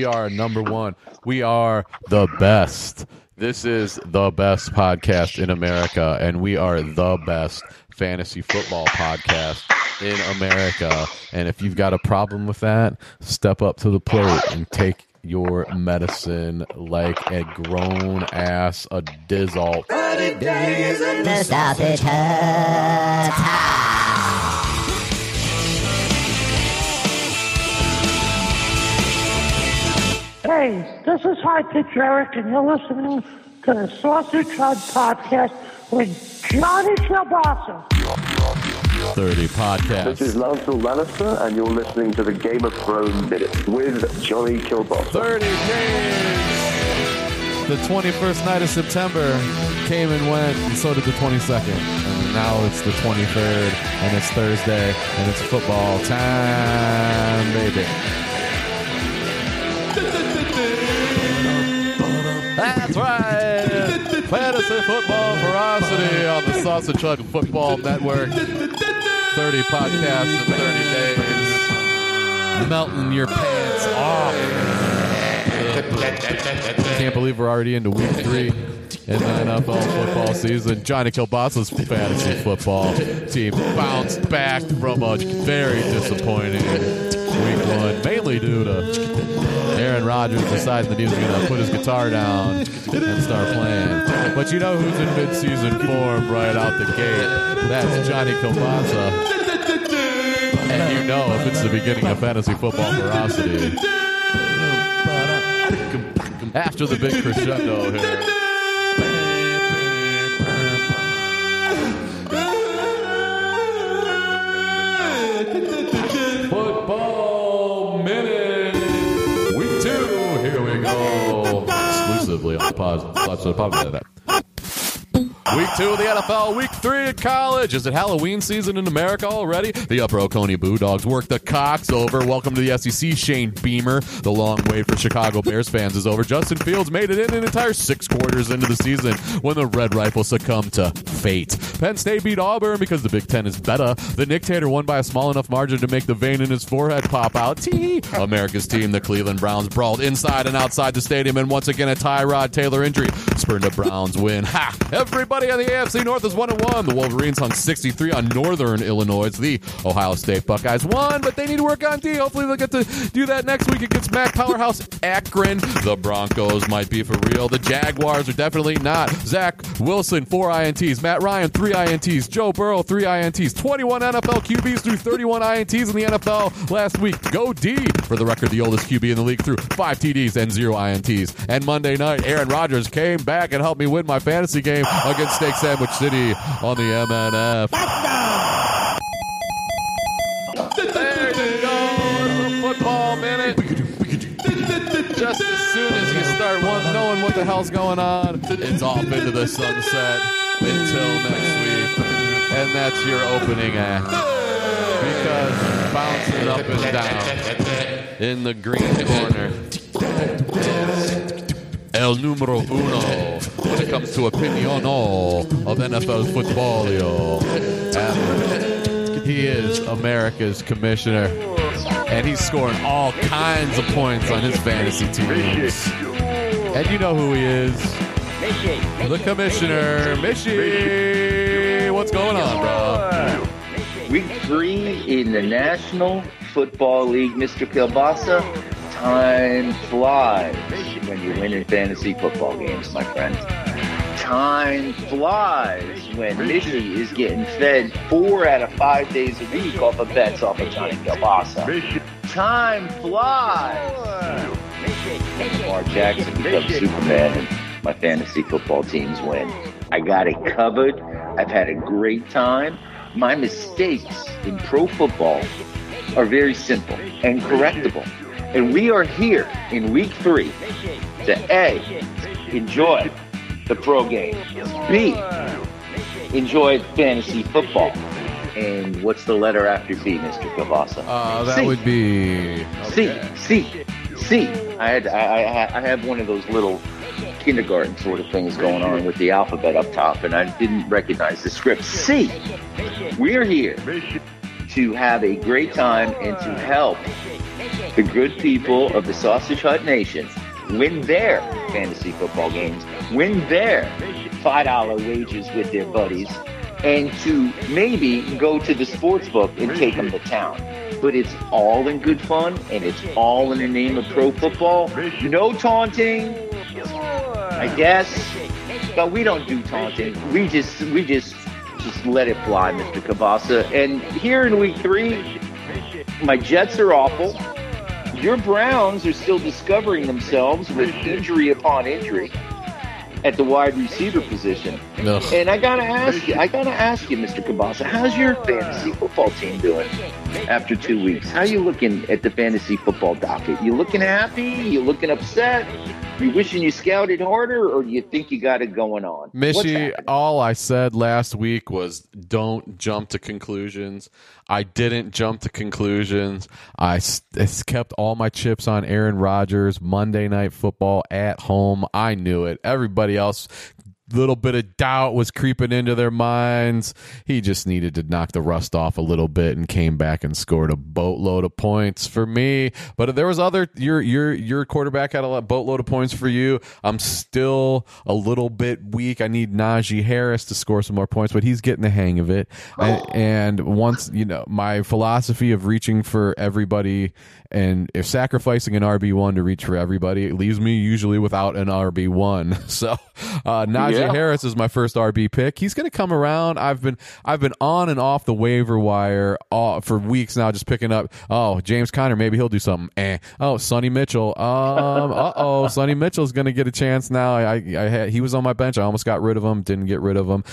We are number one. We are the best. This is the best podcast in America, and we are the best fantasy football podcast in America. And if you've got a problem with that, step up to the plate and take your medicine like a grown ass adult. The Sausage Hut. Hey, this is High Pitch Eric, and you're listening to the Sausage Hut Podcast with Johnny Kielbasa. 30 Podcast. This is Lancel Lannister, and you're listening to the Game of Thrones Minute with Johnny Kielbasa. 30 days! The 21st night of September came and went, and so did the 22nd. And now it's the 23rd, and it's Thursday, and it's football time, baby. That's right. Fantasy football ferocity on the Sausage Truck Football Network. 30 podcasts in 30 days. Melting your pants off. Can't believe we're already into week 3 in the NFL football season. Johnny Kielbasa's fantasy football team bounced back from a very disappointing week 1, mainly due to Aaron Rodgers decided that he was going to put his guitar down and start playing. But you know who's in midseason form right out the gate? That's Johnny Kielbasa. And you know if it's the beginning of fantasy football ferocity. After the big crescendo here. Week 2 of the NFL, Week 3 of college. Is it Halloween season in America already? The Upper Oconee Bulldogs work the Cox over. Welcome to the SEC, Shane Beamer. The long wait for Chicago Bears fans is over. Justin Fields made it in an entire 6 quarters into the season when the Red Rifle succumbed to fate. Penn State beat Auburn because the Big Ten is better. The Nictator won by a small enough margin to make the vein in his forehead pop out. Tee-hee. America's team, the Cleveland Browns, brawled inside and outside the stadium, and once again a Tyrod Taylor injury spurned a Browns win. Ha! Everybody on the AFC North is 1-1. The Wolverines hung 63 on Northern Illinois. The Ohio State Buckeyes won, but they need to work on D. Hopefully they'll get to do that next week against MAC powerhouse Akron. The Broncos might be for real. The Jaguars are definitely not. Zach Wilson, 4 INTs. Matt Ryan, 3 INTs. Joe Burrow, 3 INTs. 21 NFL QBs threw 31 INTs in the NFL last week. Go D. For the record, the oldest QB in the league threw 5 TDs and 0 INTs. And Monday night, Aaron Rodgers came back and helped me win my fantasy game against Steak Sandwich City on the MNF. There you go, the football minute. Just as soon as you start knowing what the hell's going on, it's off into the sunset until next week. And that's your opening act. Because bouncing up and down in the green corner. El número uno when it comes to opinion of NFL footballio. And he is America's commissioner, and he's scoring all kinds of points on his fantasy teams. And you know who he is. The commissioner, Mishy. What's going on, bro? Week 3 in the National Football League, Mr. Kielbasa. Time flies when you win in fantasy football games, my friends. Time flies when Mishy is getting fed 4 out of 5 days a week off of bets off of Johnny Kielbasa. Time flies. Lamar Jackson becomes Superman and my fantasy football teams win. I got it covered. I've had a great time. My mistakes in pro football are very simple and correctable. And we are here in week 3 to A, enjoy the pro game, B, enjoy fantasy football, and what's the letter after B, Mr. Kielbasa? That would be... Okay. C. I have one of those little kindergarten sort of things going on with the alphabet up top, and I didn't recognize the script. C, we're here to have a great time and to help the good people of the Sausage Hut Nation win their fantasy football games, win their $5 wages with their buddies, and to maybe go to the sports book and take them to town. But it's all in good fun, and it's all in the name of pro football. No taunting, I guess. But we don't do taunting. We just let it fly, Mr. Kielbasa. And here in week 3, my Jets are awful. Your Browns are still discovering themselves with injury upon injury at the wide receiver position. No. And I gotta ask you, Mr. Kielbasa, how's your fantasy football team doing after 2 weeks? How you looking at the fantasy football docket? You looking happy? You looking upset? You wishing you scouted harder, or do you think you got it going on? Mishy, all I said last week was don't jump to conclusions. I didn't jump to conclusions. I kept all my chips on Aaron Rodgers, Monday Night Football at home. I knew it. Everybody else, little bit of doubt was creeping into their minds. He just needed to knock the rust off a little bit and came back and scored a boatload of points for me. But if there was your quarterback had a boatload of points for you. I'm still a little bit weak. I need Najee Harris to score some more points, but he's getting the hang of it. And once, you know, my philosophy of reaching for everybody and if sacrificing an RB1 to reach for everybody, it leaves me usually without an RB1. So Najee Harris is my first RB pick. He's going to come around. I've been on and off the waiver wire for weeks now, just picking up. Oh, James Conner, maybe he'll do something. Oh, Sonny Mitchell. Sonny Mitchell's going to get a chance now. He was on my bench. I almost got rid of him. Didn't get rid of him.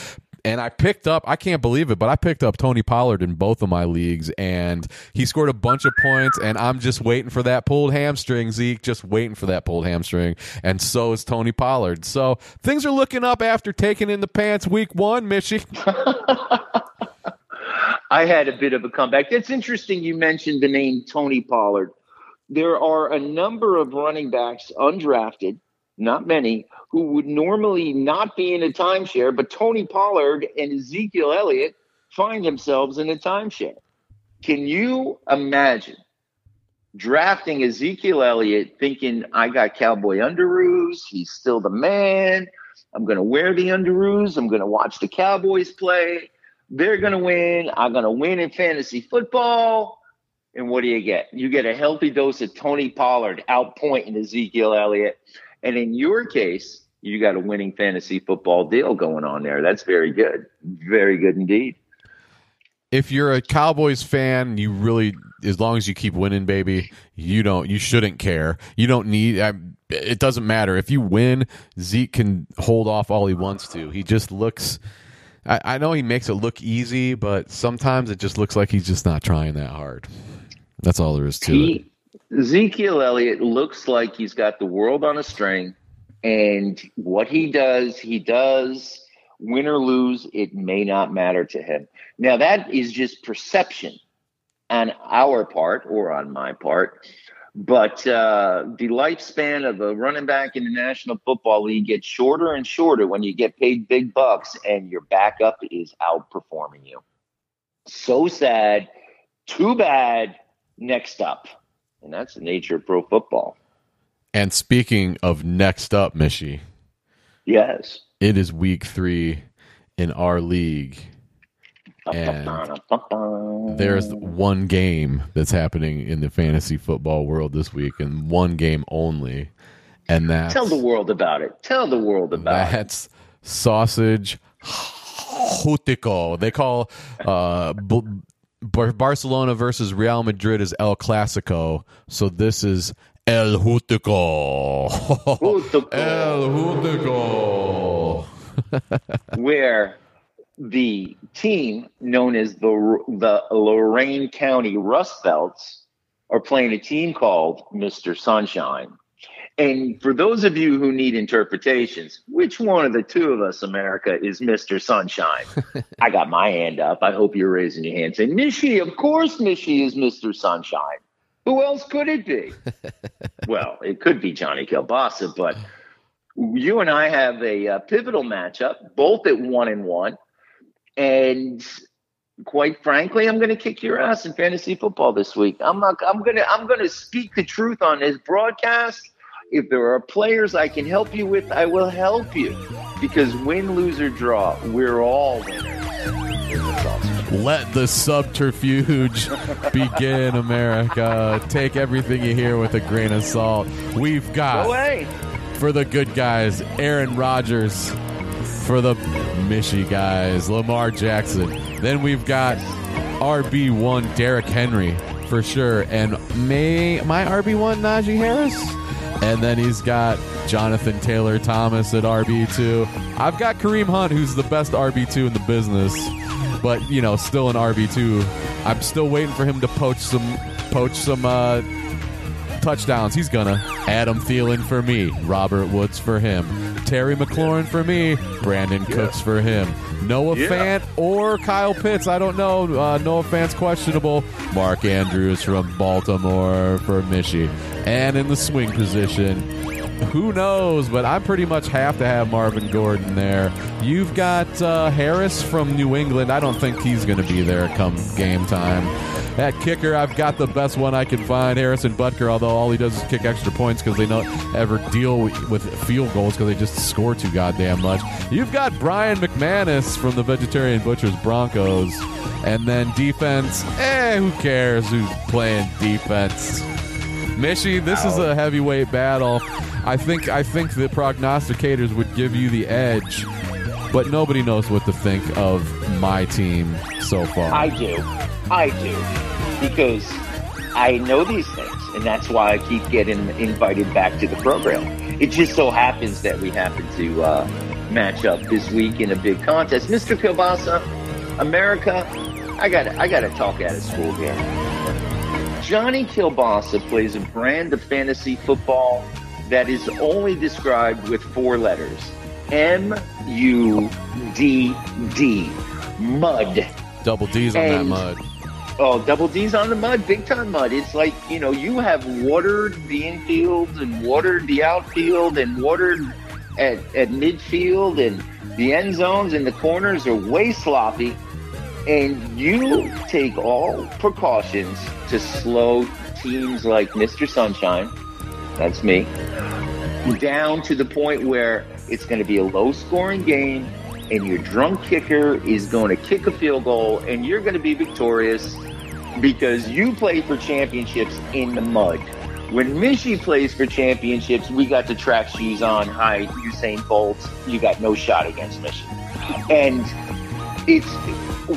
And I picked up Tony Pollard in both of my leagues, and he scored a bunch of points, and I'm just waiting for that pulled hamstring, Zeke, just waiting for that pulled hamstring, and so is Tony Pollard. So things are looking up after taking in the pants week 1, Mishy. I had a bit of a comeback. That's interesting you mentioned the name Tony Pollard. There are a number of running backs undrafted, not many, who would normally not be in a timeshare, but Tony Pollard and Ezekiel Elliott find themselves in a timeshare. Can you imagine drafting Ezekiel Elliott thinking, I got cowboy underoos, he's still the man, I'm going to wear the underoos, I'm going to watch the Cowboys play, they're going to win, I'm going to win in fantasy football. And what do you get? You get a healthy dose of Tony Pollard outpointing Ezekiel Elliott. And in your case, you got a winning fantasy football deal going on there. That's very good. Very good indeed. If you're a Cowboys fan, you really, as long as you keep winning, baby, you shouldn't care. You don't need, it doesn't matter. If you win, Zeke can hold off all he wants to. He just looks, I know he makes it look easy, but sometimes it just looks like he's just not trying that hard. That's all there is to it. Ezekiel Elliott looks like he's got the world on a string, and what he does, win or lose, it may not matter to him. Now, that is just perception on our part or on my part, but the lifespan of a running back in the National Football League gets shorter and shorter when you get paid big bucks and your backup is outperforming you. So sad. Too bad. Next up. And that's the nature of pro football. And speaking of next up, Mishy. Yes. It is week 3 in our league. And there's one game that's happening in the fantasy football world this week, and one game only. And that's... Tell the world about it. That's Sausage Jutico. They call... Barcelona versus Real Madrid is El Clásico, so this is El Jutico. El Jutico. Where the team known as the Lorain County Rust Belts are playing a team called Mr. Sunshine. And for those of you who need interpretations, which one of the two of us, America, is Mr. Sunshine? I got my hand up. I hope you're raising your hand. Say, Mishy, of course Mishy is Mr. Sunshine. Who else could it be? Well, it could be Johnny Kielbasa, but you and I have a pivotal matchup, both at 1-1. And quite frankly, I'm going to kick your ass in fantasy football this week. I'm going to speak the truth on this broadcast. If there are players I can help you with, I will help you, because win, lose, or draw, we're all winners. Let the subterfuge begin, America. Take everything you hear with a grain of salt. We've got, for the good guys, Aaron Rodgers. For the Mishy guys, Lamar Jackson. Then we've got RB1, Derrick Henry, for sure. And my RB1, Najee Harris. And then he's got Jonathan Taylor Thomas at RB2. I've got Kareem Hunt, who's the best RB2 in the business, but, you know, still an RB2. I'm still waiting for him to poach some touchdowns. He's gonna. Adam Thielen for me. Robert Woods for him. Terry McLaurin for me. Brandon Cooks for him. Noah Fant or Kyle Pitts. I don't know. Noah Fant's questionable. Mark Andrews from Baltimore for Mishy. And in the swing position, who knows? But I pretty much have to have Marvin Gordon there. You've got Harris from New England. I don't think he's going to be there come game time. At kicker, I've got the best one I can find, Harrison Butker, although all he does is kick extra points because they don't ever deal with field goals because they just score too goddamn much. You've got Brian McManus from the Vegetarian Butchers Broncos. And then defense, who cares who's playing defense? Mishy, this is a heavyweight battle. I think the prognosticators would give you the edge, but nobody knows what to think of my team so far. I do, because I know these things, and that's why I keep getting invited back to the program. It just so happens that we happen to match up this week in a big contest. Mr. Kielbasa, America, I gotta talk out of school here. Johnny Kielbasa plays a brand of fantasy football that is only described with four letters: M-U-D-D. Mud. Double D's on that mud. Oh, double D's on the mud. Big time mud. It's like, you know, you have watered the infield and watered the outfield and watered at midfield, and the end zones and the corners are way sloppy, and you take all precautions to slow teams like Mr. Sunshine, that's me, down to the point where it's going to be a low-scoring game, and your drunk kicker is going to kick a field goal, and you're going to be victorious because you play for championships in the mud. When Mishy plays for championships, we got the track shoes on. Hi, Usain Bolt. You got no shot against Mishy. And it's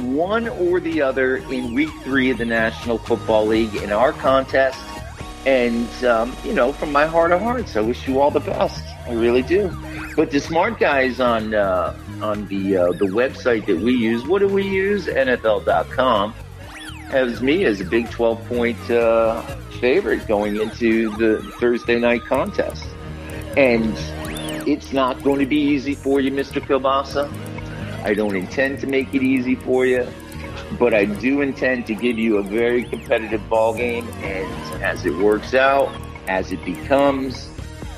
one or the other in week 3 of the National Football League in our contest. And, you know, from my heart of hearts, I wish you all the best. I really do. But the smart guys on the website that we use, what do we use? NFL.com has me as a big 12-point favorite going into the Thursday night contest. And it's not going to be easy for you, Mr. Kielbasa. I don't intend to make it easy for you, but I do intend to give you a very competitive ball game. And as it works out, as it becomes,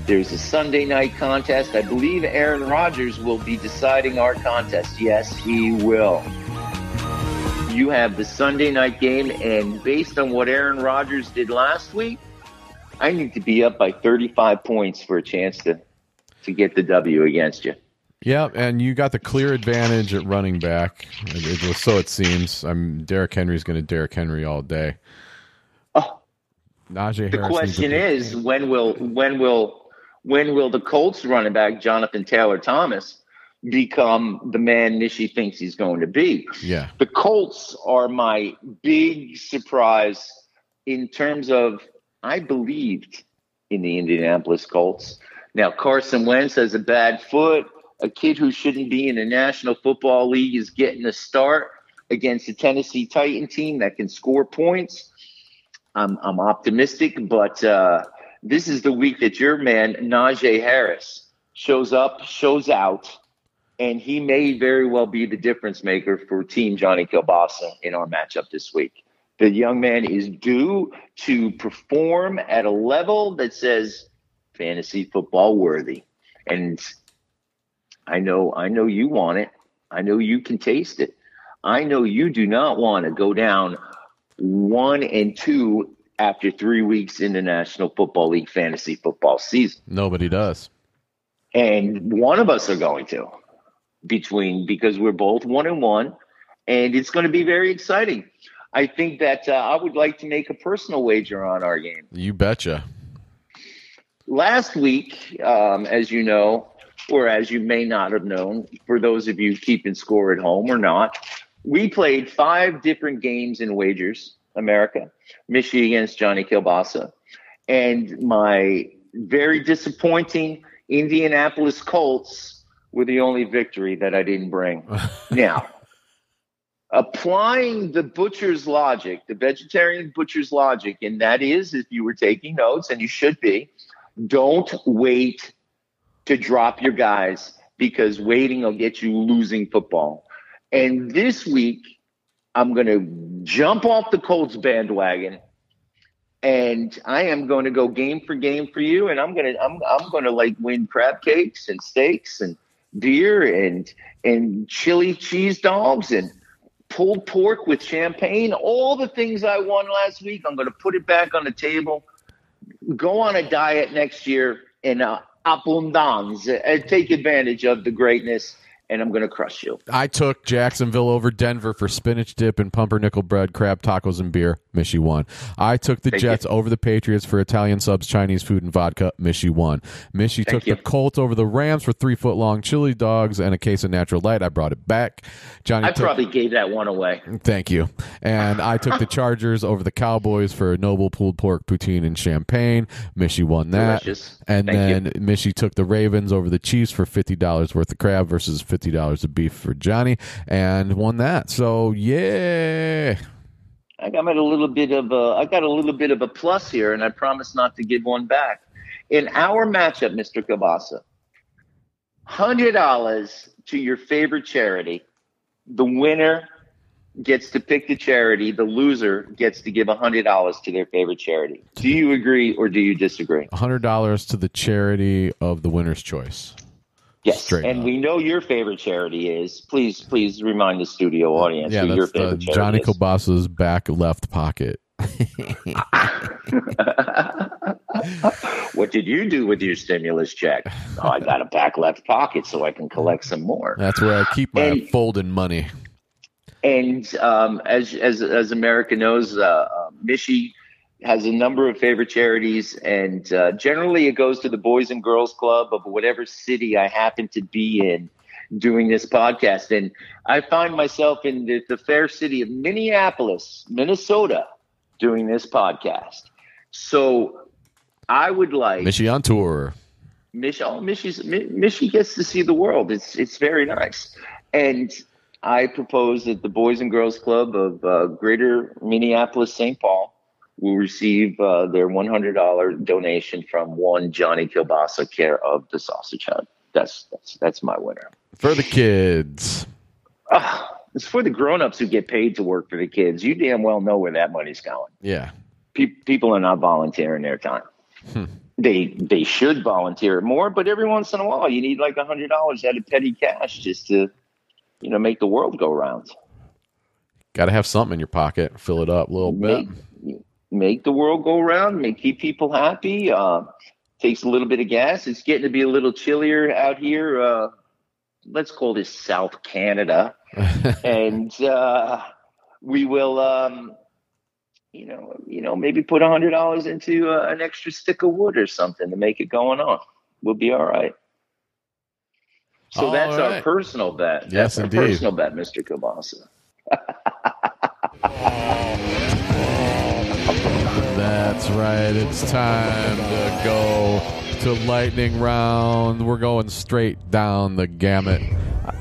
there's a Sunday night contest. I believe Aaron Rodgers will be deciding our contest. Yes, he will. You have the Sunday night game, and based on what Aaron Rodgers did last week, I need to be up by 35 points for a chance to get the W against you. Yeah, and you got the clear advantage at running back. So it seems. Derrick Henry's going to Derrick Henry all day. Oh, Najee Harris. The question is, when will the Colts running back Jonathan Taylor Thomas become the man Mishy thinks he's going to be? Yeah, the Colts are my big surprise in terms of I believed in the Indianapolis Colts. Now Carson Wentz has a bad foot. A kid who shouldn't be in the National Football League is getting a start against a Tennessee Titan team that can score points. I'm optimistic, but this is the week that your man, Najee Harris, shows up, shows out, and he may very well be the difference maker for Team Johnny Kielbasa in our matchup this week. The young man is due to perform at a level that says fantasy football worthy. And I know you want it. I know you can taste it. I know you do not want to go down 1-2 after 3 weeks in the National Football League fantasy football season. Nobody does. And one of us are going to because we're both 1-1, and it's going to be very exciting. I think that I would like to make a personal wager on our game. You betcha. Last week, as you know, or as you may not have known, for those of you keeping score at home or not, we played 5 different games in Wagers America, Mishy against Johnny Kielbasa, and my very disappointing Indianapolis Colts were the only victory that I didn't bring. Now, applying the butcher's logic, the vegetarian butcher's logic, and that is, if you were taking notes, and you should be, don't wait to drop your guys, because waiting will get you losing football. And this week, I'm going to jump off the Colts bandwagon, and I am going to go game for game for you. And I'm going to like win crab cakes and steaks and beer and chili cheese dogs and pulled pork with champagne. All the things I won last week, I'm going to put it back on the table. Go on a diet next year and abundance, and take advantage of the greatness. And I'm going to crush you. I took Jacksonville over Denver for spinach dip and pumpernickel bread, crab tacos, and beer. Mishy won. I took the Jets over the Patriots for Italian subs, Chinese food, and vodka. Mishy won. Mishy took the Colts over the Rams for 3-foot-long chili dogs and a case of natural light. I brought it back. Johnny, I probably gave that one away. Thank you. And I took the Chargers over the Cowboys for a noble pulled pork, poutine, and champagne. Mishy won that. Delicious. And then Mishy took the Ravens over the Chiefs for $50 worth of crab versus $50 of beef for Johnny, and won that. So yeah, I got a little bit of a plus here, and I promise not to give one back in our matchup, Mr. Kielbasa. $100 to your favorite charity. The winner gets to pick the charity. The loser gets to give $100 to their favorite charity. Do you agree or do you disagree? $100 to the charity of the winner's choice. Yes, straight and up. We know your favorite charity is. Please remind the studio audience who your favorite charity Johnny is. Johnny Kielbasa's back left pocket. What did you do with your stimulus check? Oh, I got a back left pocket so I can collect some more. That's where I keep my folding money. And as America knows, Mishy has a number of favorite charities, and generally it goes to the Boys and Girls Club of whatever city I happen to be in doing this podcast. And I find myself in the fair city of Minneapolis, Minnesota, doing this podcast. So I would like Mishy on tour. Mishy gets to see the world. It's very nice. And I propose that the Boys and Girls Club of Greater Minneapolis, St. Paul, will receive their $100 donation from one Johnny Kielbasa, care of the Sausage Hut. That's my winner. For the kids. It's for the grown-ups who get paid to work for the kids. You damn well know where that money's going. Yeah. People are not volunteering their time. They should volunteer more, but every once in a while you need like $100 out of petty cash just to, make the world go round. Got to have something in your pocket, fill it up a little bit. Make the world go round, keep people happy. Takes a little bit of gas. It's getting to be a little chillier out here. Let's call this South Canada. And we will, maybe put $100 into an extra stick of wood or something to make it going on. We'll be all right. So all that's right. Our personal bet. Yes, that's indeed. Our personal bet, Mr. Kielbasa. That's right. It's time to go to lightning round. We're going straight down the gamut.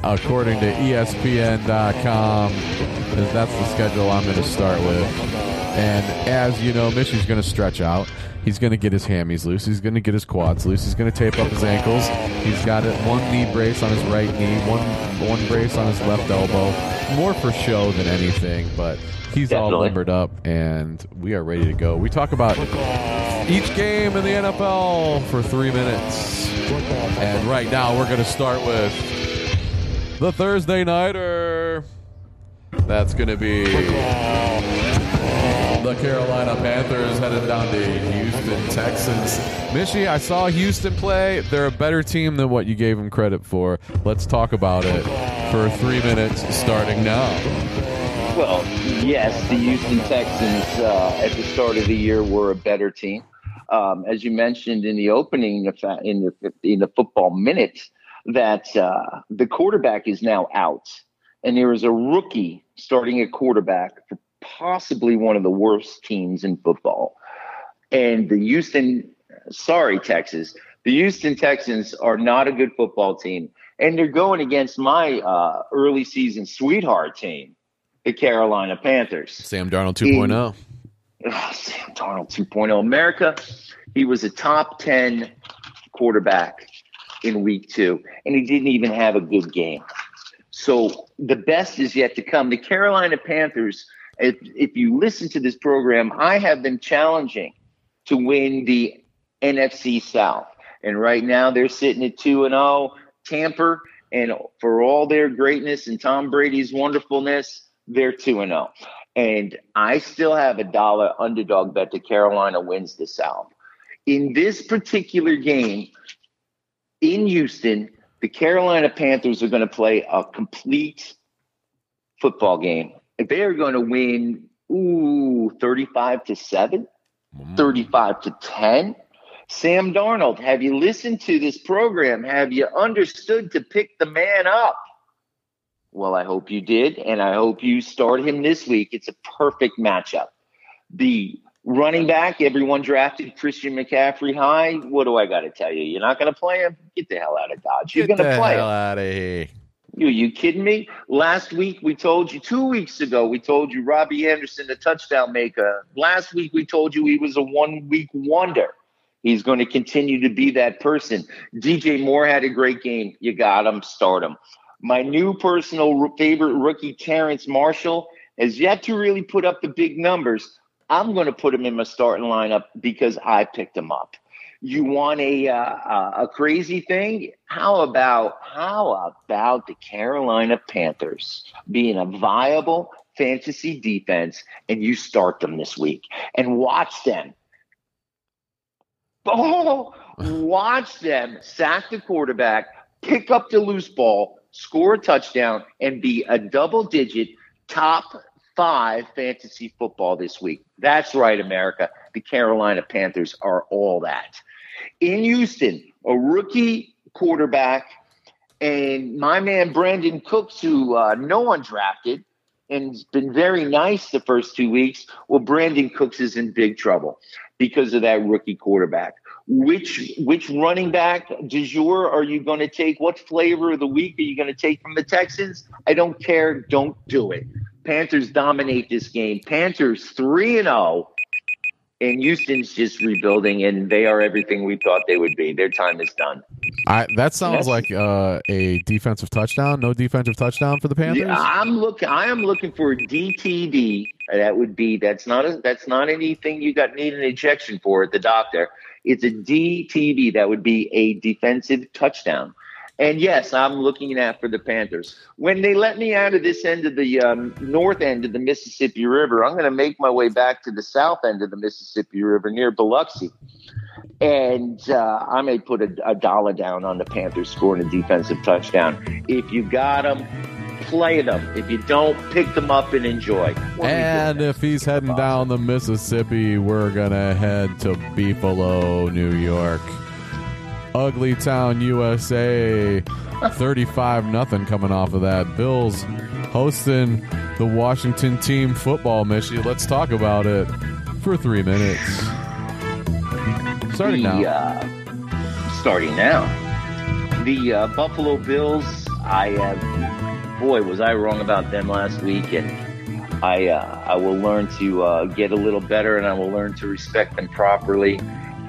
According to ESPN.com, that's the schedule I'm going to start with. And as you know, Mishy's going to stretch out. He's going to get his hammies loose. He's going to get his quads loose. He's going to tape up his ankles. He's got one knee brace on his right knee, one brace on his left elbow. More for show than anything, but he's definitely all limbered up, and we are ready to go. We talk about each game in the NFL for 3 minutes. And right now we're going to start with the Thursday Nighter. That's going to be the Carolina Panthers headed down to Houston, Texas. Mishy, I saw Houston play. They're a better team than what you gave them credit for. Let's talk about it for 3 minutes starting now. Well, yes, the Houston Texans at the start of the year were a better team. As you mentioned in the opening, in the football minute, that the quarterback is now out. And there is a rookie starting at quarterback for possibly one of the worst teams in football. And the Houston Texans are not a good football team. And they're going against my early season sweetheart team, the Carolina Panthers. Sam Darnold 2.0. Sam Darnold 2.0. America, he was a top 10 quarterback in week two, and he didn't even have a good game. So the best is yet to come. The Carolina Panthers, if you listen to this program, I have been challenging to win the NFC South. And right now they're sitting at 2-0, Tampa, and for all their greatness and Tom Brady's wonderfulness, they're 2-0. And I still have a dollar underdog bet that Carolina wins the South. In this particular game in Houston, the Carolina Panthers are going to play a complete football game. They are going to win, 35-7, 35-10. Sam Darnold, have you listened to this program? Have you understood to pick the man up? Well, I hope you did, and I hope you start him this week. It's a perfect matchup. The running back, everyone drafted Christian McCaffrey high. What do I got to tell you? You're not going to play him? Get the hell out of Dodge. You're going to play him. Get the hell out of here. You kidding me? Last week we told you, 2 weeks ago we told you Robbie Anderson, the touchdown maker. Last week we told you he was a one-week wonder. He's going to continue to be that person. DJ Moore had a great game. You got him. Start him. My new personal favorite rookie, Terrence Marshall, has yet to really put up the big numbers. I'm going to put him in my starting lineup because I picked him up. You want a crazy thing? How about the Carolina Panthers being a viable fantasy defense, and you start them this week and watch them. Oh, watch them sack the quarterback, pick up the loose ball, score a touchdown, and be a double-digit top 5 fantasy football this week. That's right, America. The Carolina Panthers are all that. In Houston, a rookie quarterback, and my man Brandon Cooks, who no one drafted and has been very nice the first 2 weeks, well, Brandon Cooks is in big trouble because of that rookie quarterback. Which running back du jour are you going to take? What flavor of the week are you going to take from the Texans? I don't care. Don't do it. Panthers dominate this game. Panthers 3-0, and Houston's just rebuilding, and they are everything we thought they would be. Their time is done. That sounds like a defensive touchdown. No defensive touchdown for the Panthers. Yeah, I am looking for a DTD. That's not anything you need an ejection for at the doctor. It's a DTD. That would be a defensive touchdown. And yes, I'm looking at for the Panthers. When they let me out of this end of the north end of the Mississippi River, I'm going to make my way back to the south end of the Mississippi River near Biloxi. And I may put a dollar down on the Panthers scoring a defensive touchdown. If you got them, play them. If you don't, pick them up and enjoy. And if he's heading down the Mississippi, we're going to head to Buffalo, New York. Ugly Town, USA, 35-0 coming off of that. Bills hosting the Washington team football, Mishy. Let's talk about it for 3 minutes. Starting now. The Buffalo Bills, was I wrong about them last week, and I will learn to get a little better, and I will learn to respect them properly.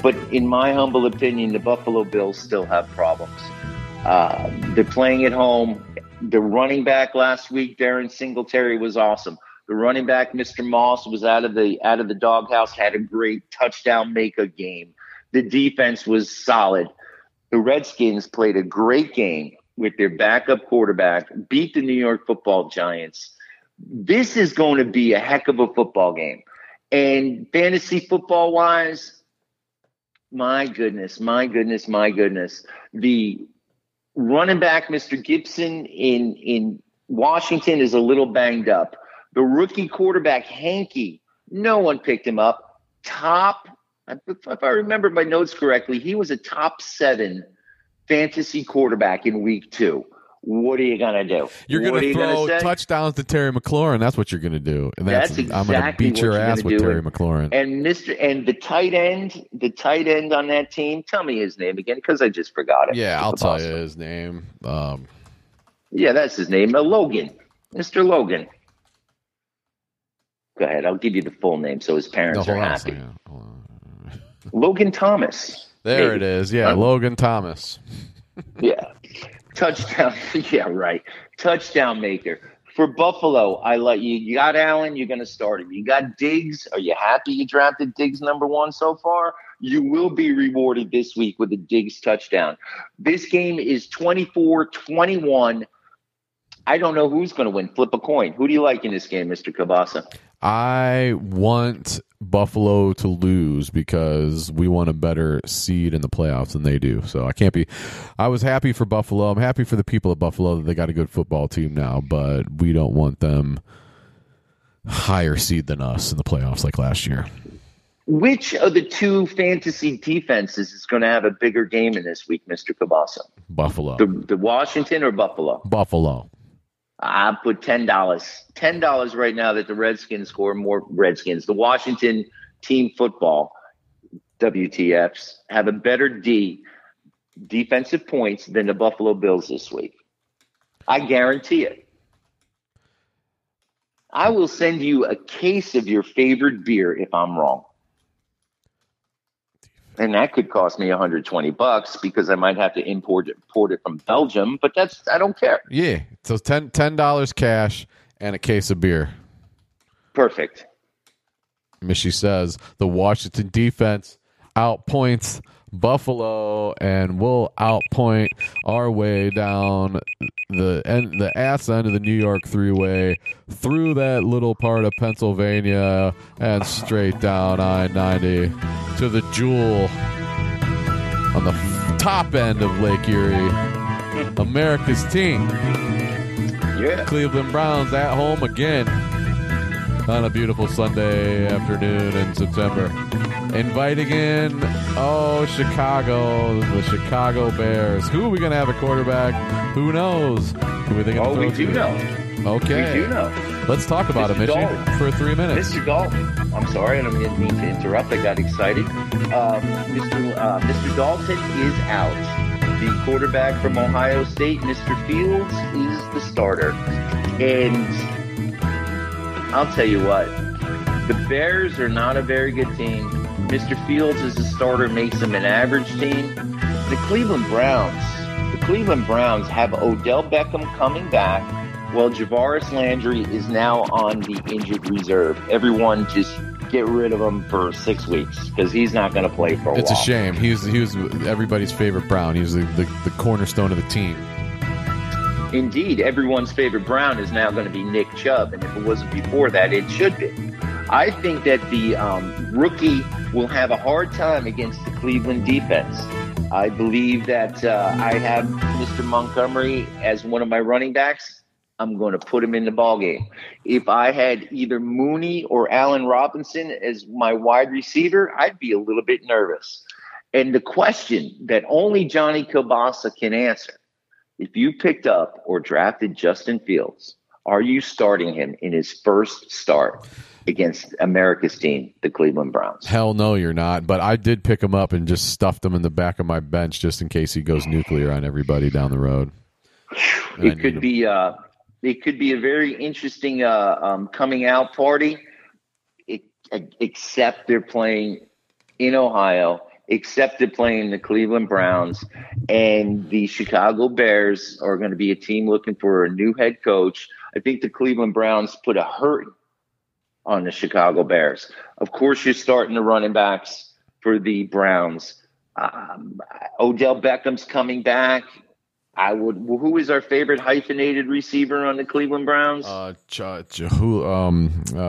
But in my humble opinion, the Buffalo Bills still have problems. They're playing at home. The running back last week, Darren Singletary, was awesome. The running back, Mr. Moss, was out of the doghouse, had a great touchdown make-a game. The defense was solid. The Redskins played a great game with their backup quarterback, beat the New York football Giants. this is going to be a heck of a football game. And fantasy football wise, my goodness. The running back, Mr. Gibson in Washington, is a little banged up. The rookie quarterback, Hankey, no one picked him up. If I remember my notes correctly, he was a top 7 fantasy quarterback in week 2. What are you going to do? You're going to throw touchdowns to Terry McLaurin. That's what you're going to do. And that's exactly I'm going to beat your ass with Terry McLaurin. And the tight end on that team, tell me his name again because I just forgot it. Yeah, I'll tell you his name. Yeah, that's his name. Logan. Mr. Logan. Go ahead. I'll give you the full name so his parents are happy. Logan Thomas. There it is. Yeah, Logan Thomas. Yeah. Touchdown. Yeah, right. Touchdown maker. For Buffalo, I like you. You got Allen. You're going to start him. You got Diggs. Are you happy you drafted Diggs number 1 so far? You will be rewarded this week with a Diggs touchdown. This game is 24-21. I don't know who's going to win. Flip a coin. Who do you like in this game, Mr. Kielbasa? I want Buffalo to lose because we want a better seed in the playoffs than they do. So I can't be – I was happy for Buffalo. I'm happy for the people at Buffalo that they got a good football team now, but we don't want them higher seed than us in the playoffs like last year. Which of the two fantasy defenses is going to have a bigger game in this week, Mr. Kielbasa? Buffalo. The Washington or Buffalo? Buffalo. I put $10 right now that the Redskins score more. Redskins, the Washington team football, WTFs, have a better defensive points than the Buffalo Bills this week. I guarantee it. I will send you a case of your favorite beer if I'm wrong. And that could cost me $120 because I might have to import it from Belgium, but I don't care. Yeah. So $10 cash and a case of beer. Perfect. Mishy says the Washington defense outpoints Buffalo and will outpoint our way down the ass end of the New York three-way through that little part of Pennsylvania and straight down I-90 to the Jewel on the top end of Lake Erie. America's team. Yeah. Cleveland Browns at home again on a beautiful Sunday afternoon in September. Inviting in, Chicago, the Chicago Bears. Who are we going to have at quarterback? Who knows? Who we thinking we do know. Okay. We do know. Let's talk about it, Mishy, for 3 minutes. Mr. Dalton. I'm sorry, I didn't mean to interrupt. I got excited. Mr. Dalton is out. The quarterback from Ohio State, Mr. Fields, is the starter. And I'll tell you what, the Bears are not a very good team. Mr. Fields as a starter makes them an average team. The Cleveland Browns have Odell Beckham coming back, while Javaris Landry is now on the injured reserve. Everyone just get rid of him for 6 weeks because he's not going to play for a while. It's a shame. He was everybody's favorite Brown. He was the cornerstone of the team. Indeed, everyone's favorite Brown is now going to be Nick Chubb, and if it wasn't before that, it should be. I think that the rookie will have a hard time against the Cleveland defense. I believe that I have Mr. Montgomery as one of my running backs. I'm going to put him in the ballgame. If I had either Mooney or Allen Robinson as my wide receiver, I'd be a little bit nervous. And the question that only Johnny Kielbasa can answer, if you picked up or drafted Justin Fields, are you starting him in his first start against America's team, the Cleveland Browns? Hell no, you're not. But I did pick him up and just stuffed him in the back of my bench just in case he goes nuclear on everybody down the road. And it could be a very interesting coming out party, except they're playing in Ohio, except they're playing the Cleveland Browns, and the Chicago Bears are going to be a team looking for a new head coach. I think the Cleveland Browns put a hurt on the Chicago Bears. Of course, you're starting the running backs for the Browns. Odell Beckham's coming back. I would. Who is our favorite hyphenated receiver on the Cleveland Browns?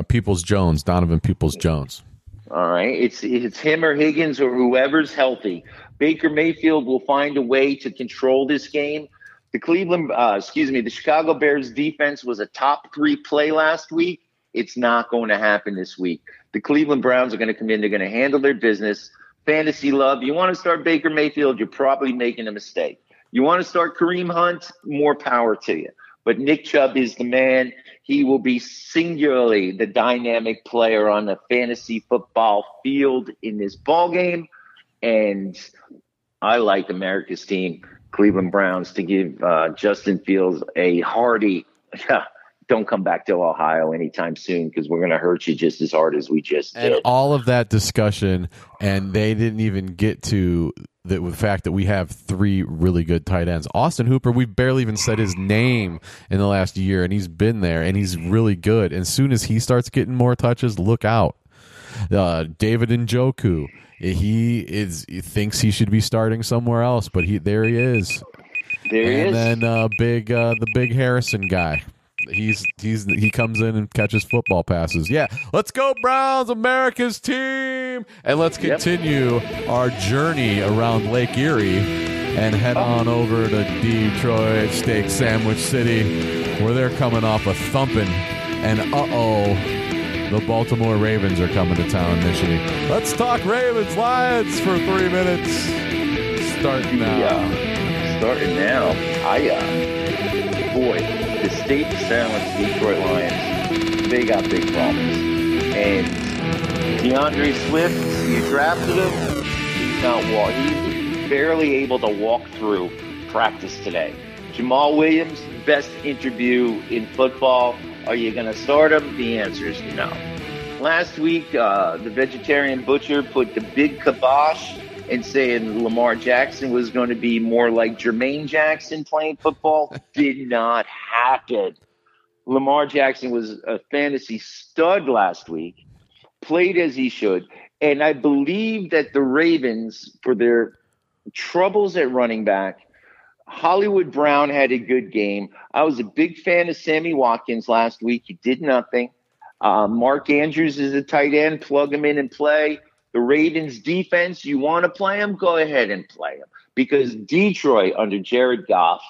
Peoples-Jones, Donovan Peoples-Jones. All right, it's him or Higgins or whoever's healthy. Baker Mayfield will find a way to control this game. The Chicago Bears defense was a top three play last week. It's not going to happen this week. The Cleveland Browns are going to come in. They're going to handle their business. Fantasy love. You want to start Baker Mayfield, you're probably making a mistake. You want to start Kareem Hunt, more power to you. But Nick Chubb is the man. He will be singularly the dynamic player on the fantasy football field in this ballgame. And I like America's team, Cleveland Browns, to give Justin Fields a hearty, don't come back to Ohio anytime soon because we're going to hurt you just as hard as we just did. And all of that discussion, and they didn't even get to the fact that we have three really good tight ends. Austin Hooper, we've barely even said his name in the last year, and he's been there, and he's really good. And as soon as he starts getting more touches, look out. David Njoku, he thinks he should be starting somewhere else, but there he is. And then the big Harrison guy. He comes in and catches football passes. Yeah, let's go Browns, America's team, and let's continue our journey around Lake Erie and head on over to Detroit Steak Sandwich City, where they're coming off a thumping, and the Baltimore Ravens are coming to town, Mishy. Let's talk Ravens Lions for 3 minutes. Starting now. The state surrounds the Detroit Lions. They got big problems. And DeAndre Swift, you drafted him. He's barely able to walk through practice today. Jamal Williams, best interview in football. Are you going to start him? The answer is no. Last week, the Vegetarian Butcher put the big kibosh and saying Lamar Jackson was going to be more like Jermaine Jackson playing football did not happen. Lamar Jackson was a fantasy stud last week, played as he should, and I believe that the Ravens, for their troubles at running back, Hollywood Brown had a good game. I was a big fan of Sammy Watkins last week. He did nothing. Mark Andrews is a tight end. Plug him in and play. The Ravens defense, you want to play them? Go ahead and play them. Because Detroit under Jared Goff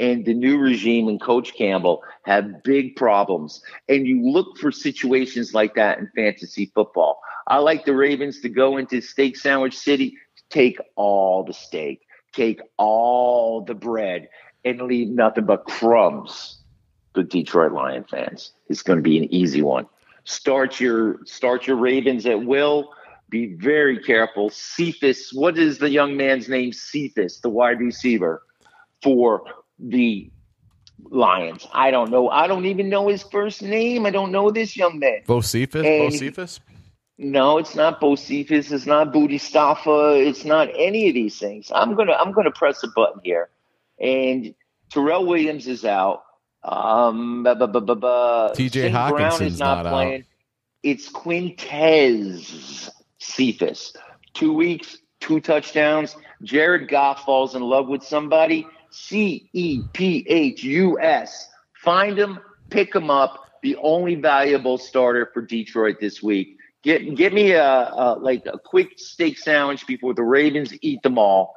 and the new regime and Coach Campbell have big problems. And you look for situations like that in fantasy football. I like the Ravens to go into Steak Sandwich City, take all the steak, take all the bread, and leave nothing but crumbs for Detroit Lion fans. It's going to be an easy one. Start your Ravens at will. Be very careful. Cephas, what is the young man's name? Cephas, the wide receiver for the Lions. I don't know. I don't even know his first name. I don't know this young man. Bo Cephas? No, it's not Bo Cephas. It's not Booty Staffa. It's not any of these things. I'm gonna press a button here. And Terrell Williams is out. TJ Hawkinson is not playing. Out. It's Quintez Cephas. 2 weeks, 2 touchdowns. Jared Goff falls in love with somebody. Cephus. Find him, pick him up. The only valuable starter for Detroit this week. Get me a quick steak sandwich before the Ravens eat them all,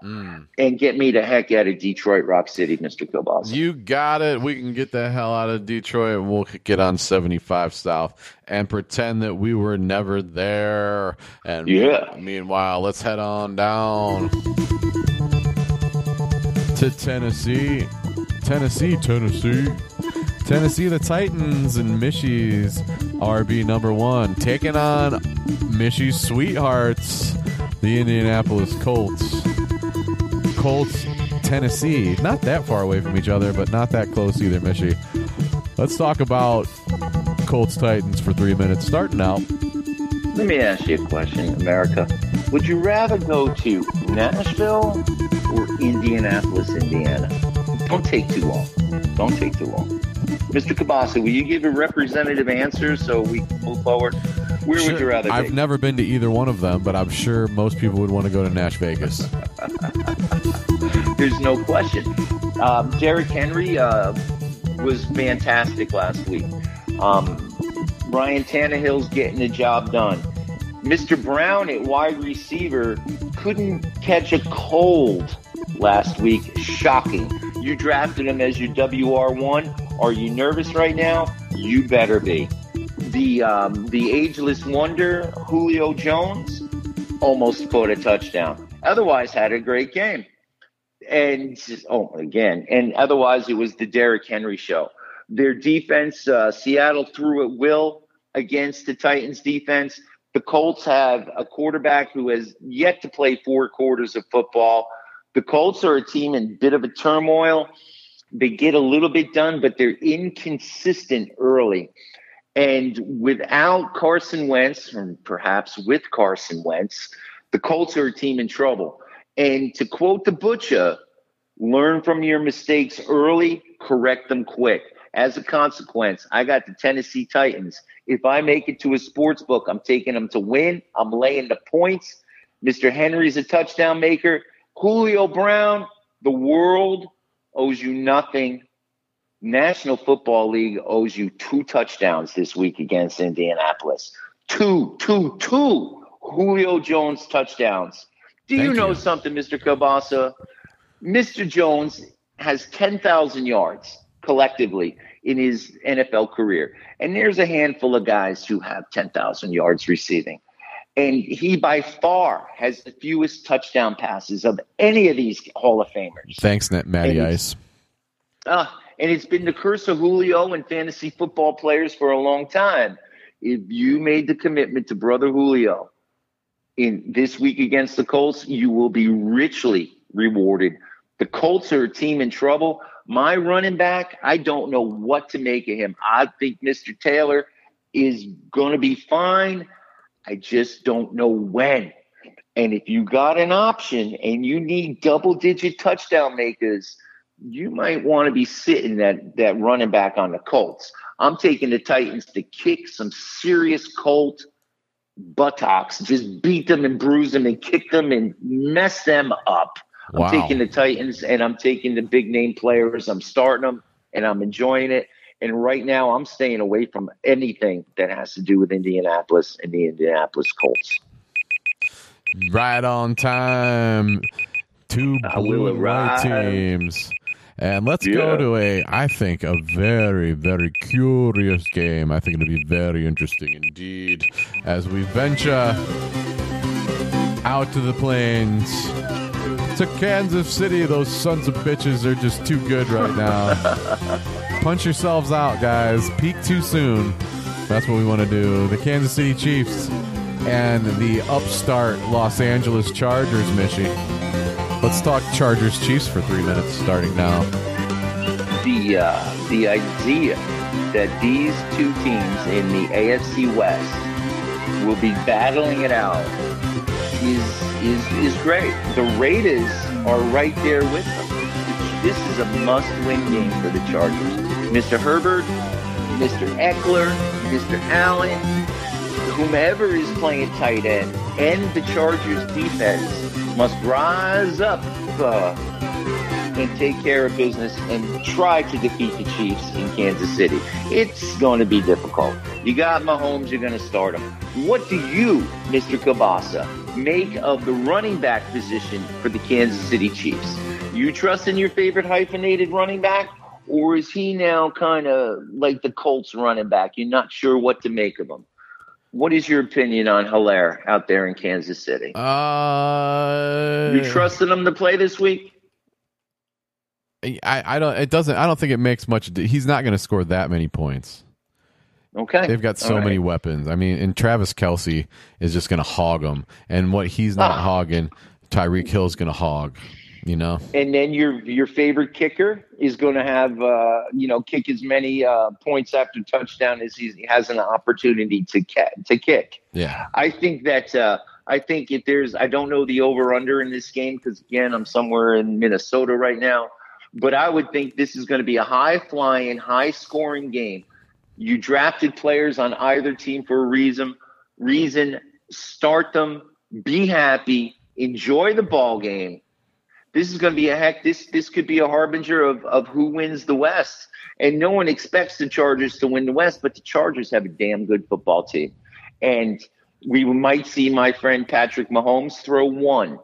and get me the heck out of Detroit Rock City, Mr. Kielbasa. You got it. We can get the hell out of Detroit, and we'll get on 75 South and pretend that we were never there. And meanwhile, let's head on down to Tennessee. Tennessee, the Titans, and Mishy's RB number one, taking on Mishy's sweethearts, the Indianapolis Colts. Colts, Tennessee, not that far away from each other, but not that close either, Mishy. Let's talk about Colts-Titans for 3 minutes, starting out. Let me ask you a question, America. Would you rather go to Nashville or Indianapolis, Indiana? Don't take too long. Mr. Kielbasa, will you give a representative answer so we can move forward? Where would you rather go? I've never been to either one of them, but I'm sure most people would want to go to Nash Vegas. There's no question. Derrick Henry was fantastic last week. Ryan Tannehill's getting the job done. Mr. Brown at wide receiver couldn't catch a cold last week. Shocking. You drafted him as your WR1. Are you nervous right now? You better be. The ageless wonder, Julio Jones, almost scored a touchdown. Otherwise, had a great game. And, otherwise, it was the Derrick Henry show. Their defense, Seattle threw at will against the Titans defense. The Colts have a quarterback who has yet to play four quarters of football. The Colts are a team in a bit of a turmoil. They get a little bit done, but they're inconsistent early. And without Carson Wentz, and perhaps with Carson Wentz, the Colts are a team in trouble. And to quote the Butcher, learn from your mistakes early, correct them quick. As a consequence, I got the Tennessee Titans. If I make it to a sports book, I'm taking them to win. I'm laying the points. Mr. Henry's a touchdown maker. Julio Brown, the world owes you nothing. National Football League owes you 2 touchdowns this week against Indianapolis. 2 Julio Jones touchdowns. Do you know something, Mr. Kielbasa? Mr. Jones has 10,000 yards collectively in his NFL career. And there's a handful of guys who have 10,000 yards receiving. And he by far has the fewest touchdown passes of any of these Hall of Famers. Thanks, Matty Ice. And it's been the curse of Julio and fantasy football players for a long time. If you made the commitment to brother Julio in this week against the Colts, you will be richly rewarded. The Colts are a team in trouble. My running back, I don't know what to make of him. I think Mr. Taylor is going to be fine. I just don't know when. And if you got an option and you need double-digit touchdown makers, you might want to be sitting that running back on the Colts. I'm taking the Titans to kick some serious Colt buttocks, just beat them and bruise them and kick them and mess them up. Wow. I'm taking the Titans, and I'm taking the big-name players. I'm starting them, and I'm enjoying it. And right now, I'm staying away from anything that has to do with Indianapolis and the Indianapolis Colts. Right on time. 2 blue white teams. And let's go to I think, a very, very curious game. I think it'll be very interesting indeed as we venture out to the plains, to Kansas City. Those sons of bitches are just too good right now. Punch yourselves out, guys. Peak too soon. That's what we want to do. The Kansas City Chiefs and the upstart Los Angeles Chargers, Mishy. Let's talk Chargers Chiefs for 3 minutes starting now. The idea that these two teams in the AFC West will be battling it out is great. The Raiders are right there with them. This is a must-win game for the Chargers. Mr. Herbert, Mr. Eckler, Mr. Allen, whomever is playing tight end, and the Chargers defense must rise up and take care of business and try to defeat the Chiefs in Kansas City. It's going to be difficult. You got Mahomes, you're going to start him. What do you, Mr. Kielbasa, make of the running back position for the Kansas City Chiefs? You trust in your favorite hyphenated running back, or is he now kind of like the Colts running back? You're not sure what to make of him. What is your opinion on Hilaire out there in Kansas City? You trusting him to play this week? I don't think it makes much. He's not going to score that many points. Okay. They've got so many weapons. I mean, and Travis Kelce is just going to hog them. And what he's not hogging, Tyreek Hill's going to hog, you know? And then your favorite kicker is going to have, kick as many points after touchdown as he has an opportunity to kick. Yeah. I think that I don't know the over-under in this game because, again, I'm somewhere in Minnesota right now. But I would think this is going to be a high-flying, high-scoring game. You drafted players on either team for a reason. Start them. Be happy. Enjoy the ball game. This is going to be a heck. This could be a harbinger of who wins the West. And no one expects the Chargers to win the West, but the Chargers have a damn good football team. And we might see my friend Patrick Mahomes throw 1-2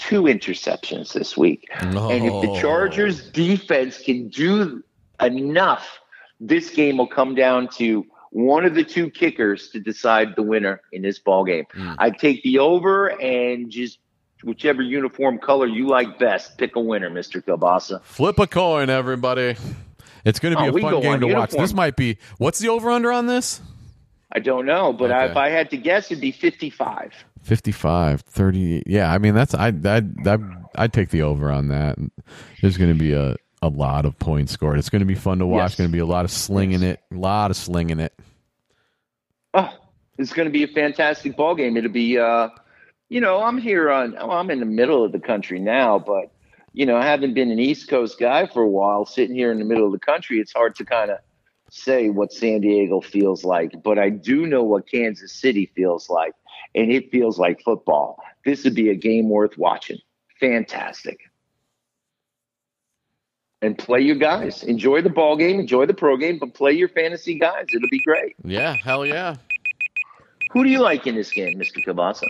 interceptions this week. No. And if the Chargers defense can do enough, this game will come down to one of the two kickers to decide the winner in this ball game. Mm. I take the over and just whichever uniform color you like best, pick a winner, Mr. Kielbasa. Flip a coin, everybody. It's going to be a fun game to watch. This might be – what's the over-under on this? I don't know, but okay. If I had to guess, it'd be 55. 55, 30. Yeah, I mean, that's I'd take the over on that. There's going to be a lot of points scored. It's going to be fun to watch. Yes. Going to be a lot of slinging it. A lot of slinging it. Oh, it's going to be a fantastic ball game. It'll be, I'm here I'm in the middle of the country now, but I haven't been an East Coast guy for a while. Sitting here in the middle of the country, it's hard to kind of say what San Diego feels like, but I do know what Kansas City feels like, and it feels like football. This would be a game worth watching. Fantastic. And play your guys. Enjoy the ball game, enjoy the pro game, but play your fantasy guys. It'll be great. Yeah, hell yeah. Who do you like in this game, Mr. Kielbasa?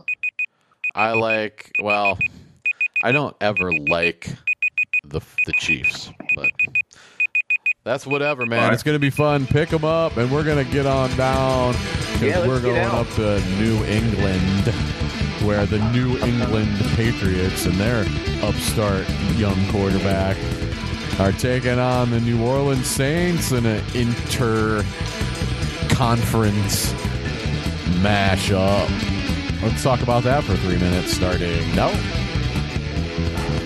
I don't ever like the Chiefs, but that's whatever, man. Right. It's going to be fun. Pick them up, and we're going to get on down. Yeah, we're going up to New England, where the New England Patriots and their upstart young quarterback are taking on the New Orleans Saints in an inter-conference mashup. Let's talk about that for 3 minutes starting now.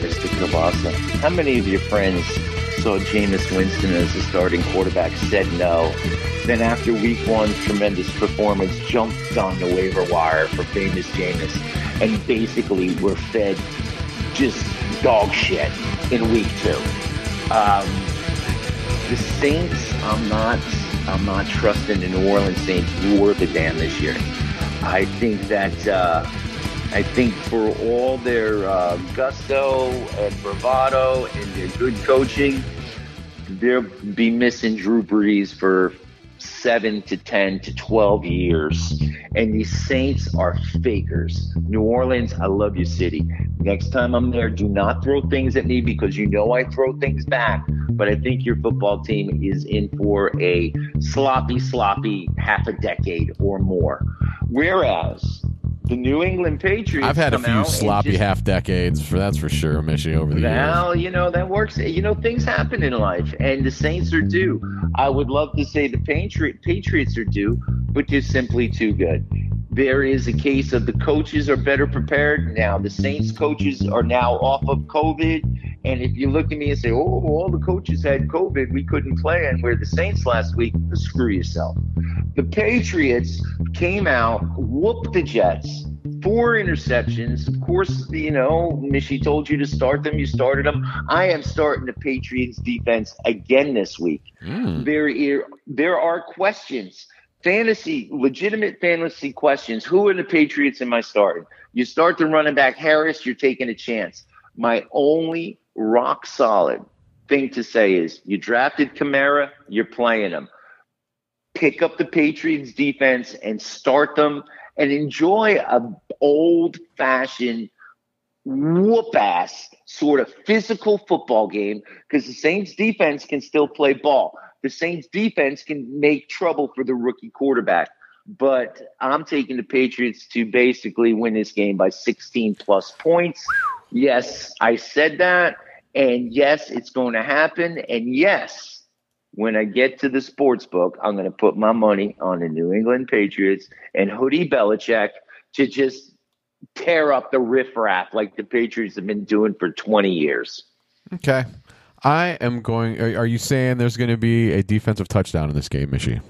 Mr. Kielbasa, how many of your friends saw Jameis Winston as the starting quarterback, said no, then after week 1's tremendous performance, jumped on the waiver wire for famous Jameis, and basically were fed just dog shit in week 2? The Saints, I'm not trusting the New Orleans Saints worth a damn this year. I think that for all their gusto and bravado and their good coaching, they'll be missing Drew Brees for 7 to 10 to 12 years. And these Saints are fakers. New Orleans, I love your city. Next time I'm there, do not throw things at me because I throw things back. But I think your football team is in for a sloppy half a decade or more. Whereas the New England Patriots. I've had a few sloppy half decades, that's for sure, Mishy, over the years. Well, that works. Things happen in life, and the Saints are due. I would love to say the Patriots are due, but they're simply too good. There is a case of the coaches are better prepared now. The Saints coaches are now off of COVID. And if you look at me and say, all the coaches had COVID, we couldn't play, and we're the Saints last week, screw yourself. The Patriots came out, whooped the Jets, 4 interceptions. Of course, Mishy told you to start them. You started them. I am starting the Patriots defense again this week. Mm. There are questions, legitimate fantasy questions. Who are the Patriots in my starting? You start the running back Harris, you're taking a chance. My only rock solid thing to say is you drafted Kamara, you're playing him. Pick up the Patriots defense and start them and enjoy an old-fashioned whoop-ass sort of physical football game because the Saints defense can still play ball. The Saints defense can make trouble for the rookie quarterback. But I'm taking the Patriots to basically win this game by 16-plus points. Yes, I said that. And yes, it's going to happen. And yes, when I get to the sports book, I'm going to put my money on the New England Patriots and Hoodie Belichick to just tear up the riffraff like the Patriots have been doing for 20 years. Okay. Are you saying there's going to be a defensive touchdown in this game, Mishy?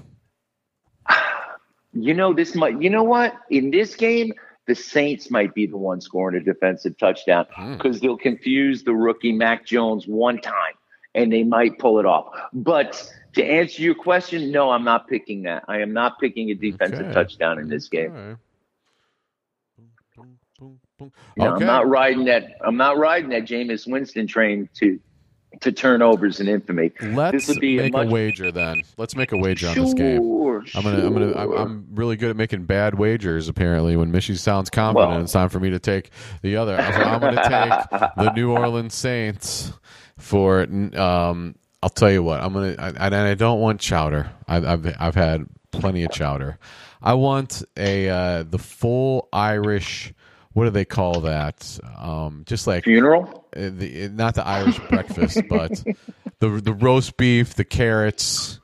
You know what? In this game, the Saints might be the one scoring a defensive touchdown because they'll confuse the rookie Mac Jones one time. And they might pull it off. But to answer your question, no, I'm not picking that. I am not picking a defensive touchdown in this game. Right. You know, okay. I'm not riding that Jameis Winston train to turnovers and infamy. Let's make a wager on this game. I'm really good at making bad wagers, apparently. When Mishy sounds confident, it's time for me to take the other. I'm going to take the New Orleans Saints for. I'll tell you what. I don't want chowder. I've had plenty of chowder. I want the full Irish. What do they call that? Just like funeral? Not the Irish breakfast, but the roast beef, the carrots,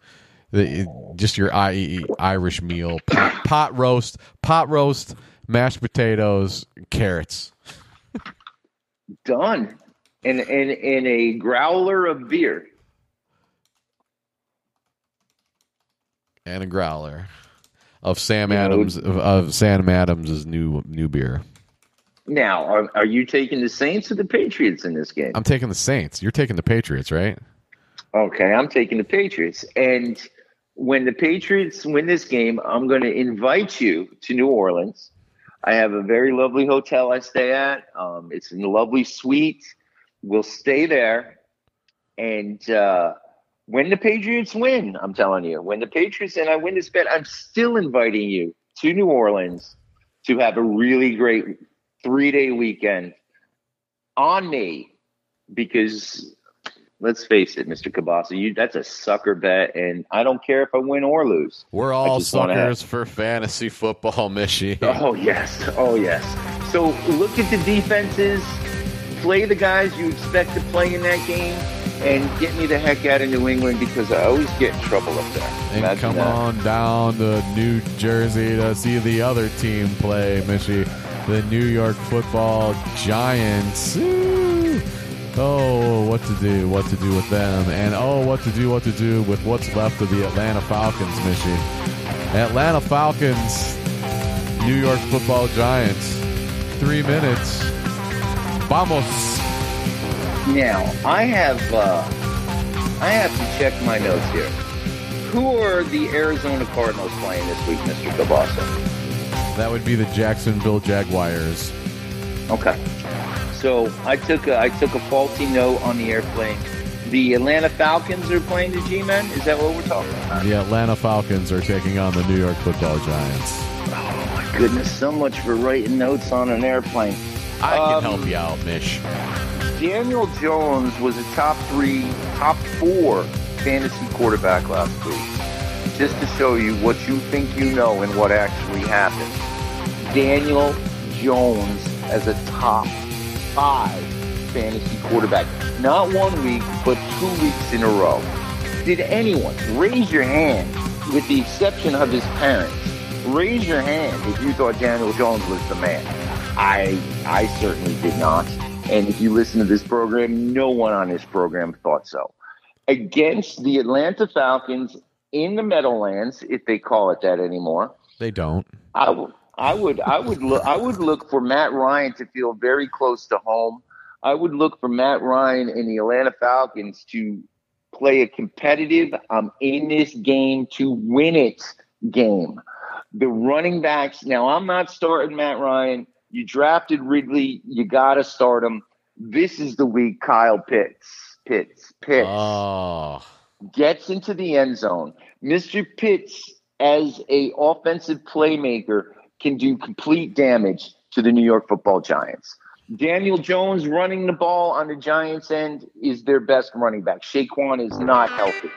just your Irish meal, pot roast, mashed potatoes, carrots. Done. And a growler of beer. And a growler of Sam Adams' new beer. Now, are you taking the Saints or the Patriots in this game? I'm taking the Saints. You're taking the Patriots, right? Okay, I'm taking the Patriots. And when the Patriots win this game, I'm going to invite you to New Orleans. I have a very lovely hotel I stay at. It's a lovely suite. We'll stay there. And when the Patriots win, I'm telling you, when the Patriots and I win this bet, I'm still inviting you to New Orleans to have a really great 3-day weekend on me, because let's face it, Mr. Kielbasa, that's a sucker bet, and I don't care if I win or lose. We're all suckers for fantasy football, Mishy. Oh yes. So look at the defenses, play the guys you expect to play in that game, and get me the heck out of New England, because I always get in trouble up there. And imagine come that. On down to New Jersey to see the other team play, Mishy. The New York Football Giants. Ooh. Oh, what to do with them, and what to do with what's left of the Atlanta Falcons, Mishy. Atlanta Falcons, New York Football Giants. 3 minutes. Vamos. Now I have to check my notes here. Who are the Arizona Cardinals playing this week, Mr. Kielbasa? That would be the Jacksonville Jaguars. Okay. So I took a faulty note on the airplane. The Atlanta Falcons are playing the G-Men? Is that what we're talking about? The Atlanta Falcons are taking on the New York Football Giants. Oh, my goodness. So much for writing notes on an airplane. I can help you out, Mish. Daniel Jones was a top four fantasy quarterback last week. Just to show you what you think you know and what actually happened. Daniel Jones as a top 5 fantasy quarterback. Not 1 week, but 2 weeks in a row. Did anyone raise your hand, with the exception of his parents, raise your hand if you thought Daniel Jones was the man? I certainly did not. And if you listen to this program, no one on this program thought so. Against the Atlanta Falcons in the Meadowlands, if they call it that anymore. They don't. I would look for Matt Ryan to feel very close to home. I would look for Matt Ryan and the Atlanta Falcons to play a competitive, I'm in this game to win it game. The running backs, now I'm not starting Matt Ryan. You drafted Ridley. You got to start him. This is the week Kyle Pitts gets into the end zone. Mr. Pitts, as a offensive playmaker, can do complete damage to the New York Football Giants. Daniel Jones running the ball on the Giants' end is their best running back. Saquon is not healthy.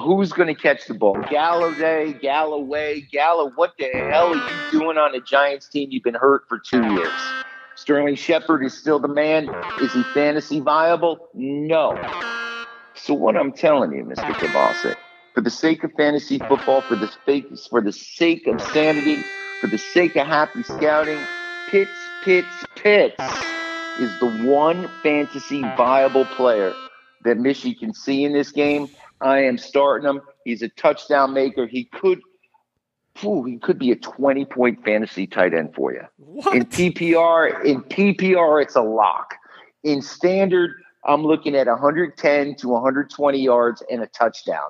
Who's going to catch the ball? Galloway, what the hell are you doing on the Giants team? You've been hurt for 2 years. Sterling Shepard is still the man. Is he fantasy viable? No. So what I'm telling you, Mr. Kielbasa, for the sake of fantasy football, for the sake of sanity, for the sake of happy scouting, Pitts is the one fantasy viable player that Mishy can see in this game. I am starting him. He's a touchdown maker. He could be a 20-point fantasy tight end for you. What? In PPR, it's a lock. In standard, I'm looking at 110 to 120 yards and a touchdown.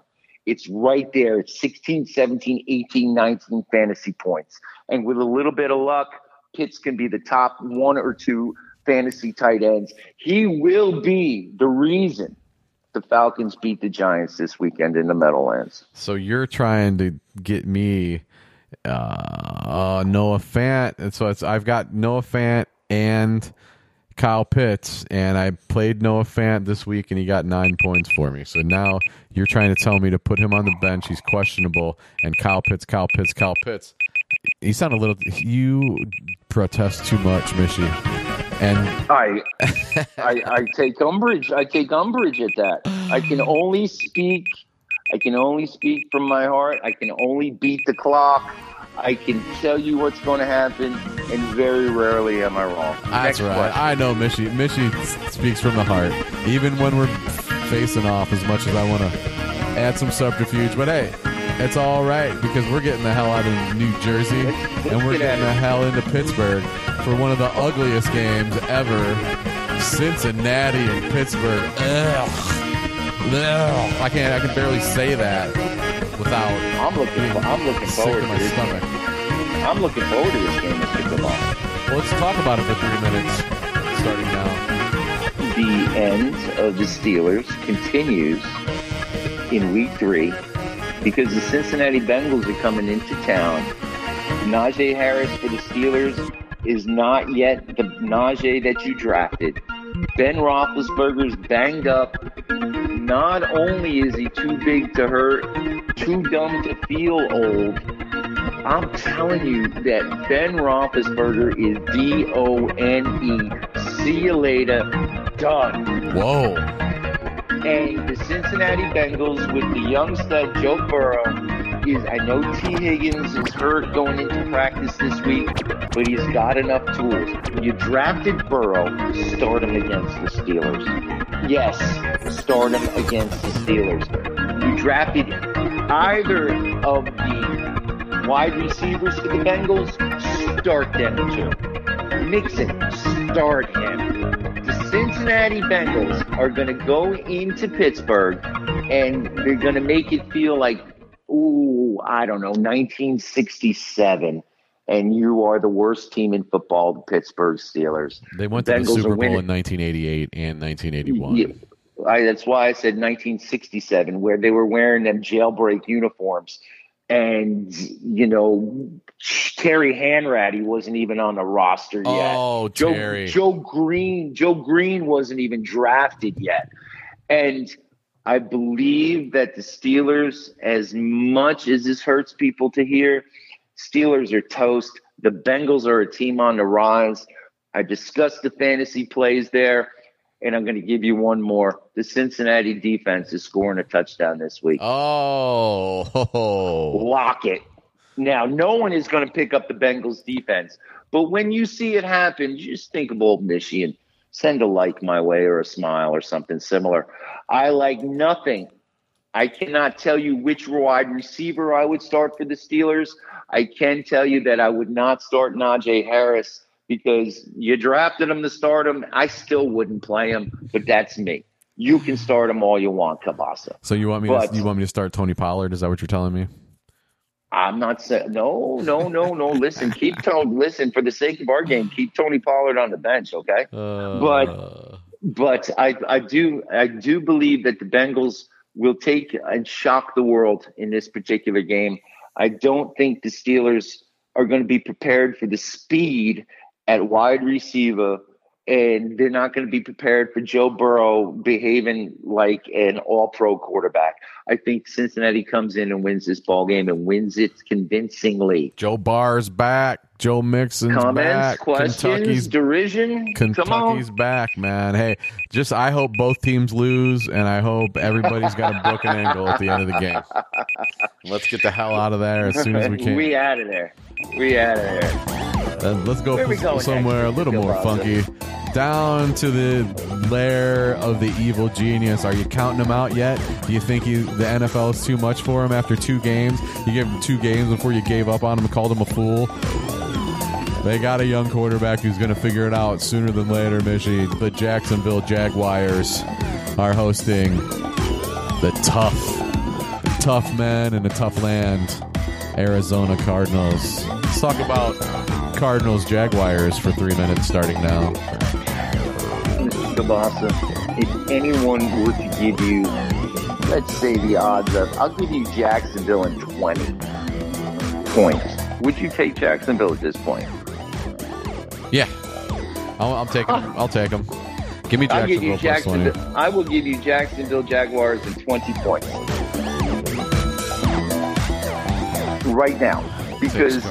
It's right there. It's 16, 17, 18, 19 fantasy points. And with a little bit of luck, Pitts can be the top one or two fantasy tight ends. He will be the reason the Falcons beat the Giants this weekend in the Meadowlands. So you're trying to get me Noah Fant. And so I've got Noah Fant and Kyle Pitts, and I played Noah Fant this week and he got 9 points for me. So now you're trying to tell me to put him on the bench. He's questionable. And Kyle Pitts. You sound a little, you protest too much, Mishy. And I take umbrage. I take umbrage at that. I can only speak from my heart. I can only beat the clock. I can tell you what's going to happen, and very rarely am I wrong. That's right. Question. I know Mishy. Mishy speaks from the heart, even when we're facing off, as much as I want to add some subterfuge. But, hey, it's all right because we're getting the hell out of New Jersey, and we're getting the hell into Pittsburgh for one of the ugliest games ever. Cincinnati and Pittsburgh. Ugh. I can barely say that. Without, I'm looking forward to my stomach. I'm looking forward to this game. Well, let's talk about it for 3 minutes, starting now. The end of the Steelers continues in Week 3 because the Cincinnati Bengals are coming into town. Najee Harris for the Steelers is not yet the Najee that you drafted. Ben Roethlisberger's banged up. Not only is he too big to hurt, too dumb to feel old, I'm telling you that Ben Roethlisberger is D-O-N-E. See you later. Done. Whoa. And the Cincinnati Bengals with the young stud Joe Burrow is, I know T. Higgins is hurt going into practice this week, but he's got enough tools. You drafted Burrow, start him against the Steelers. Yes, start him against the Steelers. You drafted either of the wide receivers for the Bengals, start them too. Mixon, start him. The Cincinnati Bengals are going to go into Pittsburgh, and they're going to make it feel like, ooh, I don't know, 1967, and you are the worst team in football, the Pittsburgh Steelers. They went to the Super Bowl in 1988 and 1981. Yeah, that's why I said 1967, where they were wearing them jailbreak uniforms. And, you know, Terry Hanratty wasn't even on the roster yet. Oh, Terry. Joe Green wasn't even drafted yet. And I believe that the Steelers, as much as this hurts people to hear, Steelers are toast. The Bengals are a team on the rise. I discussed the fantasy plays there, and I'm going to give you one more. The Cincinnati defense is scoring a touchdown this week. Oh. Lock it. Now, no one is going to pick up the Bengals defense, but when you see it happen, just think of old Michigan. Send a like my way or a smile or something similar. I like nothing. I cannot tell you which wide receiver I would start for the Steelers. I can tell you that I would not start Najee Harris because you drafted him to start him. I still wouldn't play him, but that's me. You can start him all you want, Kielbasa. So you want me to start Tony Pollard? Is that what you're telling me? I'm not saying no. Listen, listen, for the sake of our game, keep Tony Pollard on the bench, okay? But I do believe that the Bengals will take and shock the world in this particular game. I don't think the Steelers are going to be prepared for the speed at wide receiver, and they're not going to be prepared for Joe Burrow behaving like an all-pro quarterback. I think Cincinnati comes in and wins this ballgame and wins it convincingly. Joe Barr's back. Joe Mixon's back. Comments, questions, derision. Kentucky's back, man. Hey, just I hope both teams lose, and I hope everybody's got a broken ankle at the end of the game. Let's get the hell out of there as soon as we can. We out of there. Let's go somewhere a little more funky. Down to the lair of the evil genius. Are you counting him out yet? Do you think the NFL is too much for him after 2 games? You gave him 2 games before you gave up on him and called him a fool. They got a young quarterback who's going to figure it out sooner than later, Mishy. The Jacksonville Jaguars are hosting the tough men in a tough land, Arizona Cardinals. Let's talk about Cardinals Jaguars for 3 minutes starting now. Mr. Kielbasa, if anyone were to give you, let's say the odds of, I'll give you Jacksonville in 20 points. Would you take Jacksonville at this point? Yeah, I'll take them. I'll take them. Give me Jacksonville plus 20. I will give you Jacksonville Jaguars in 20 points right now because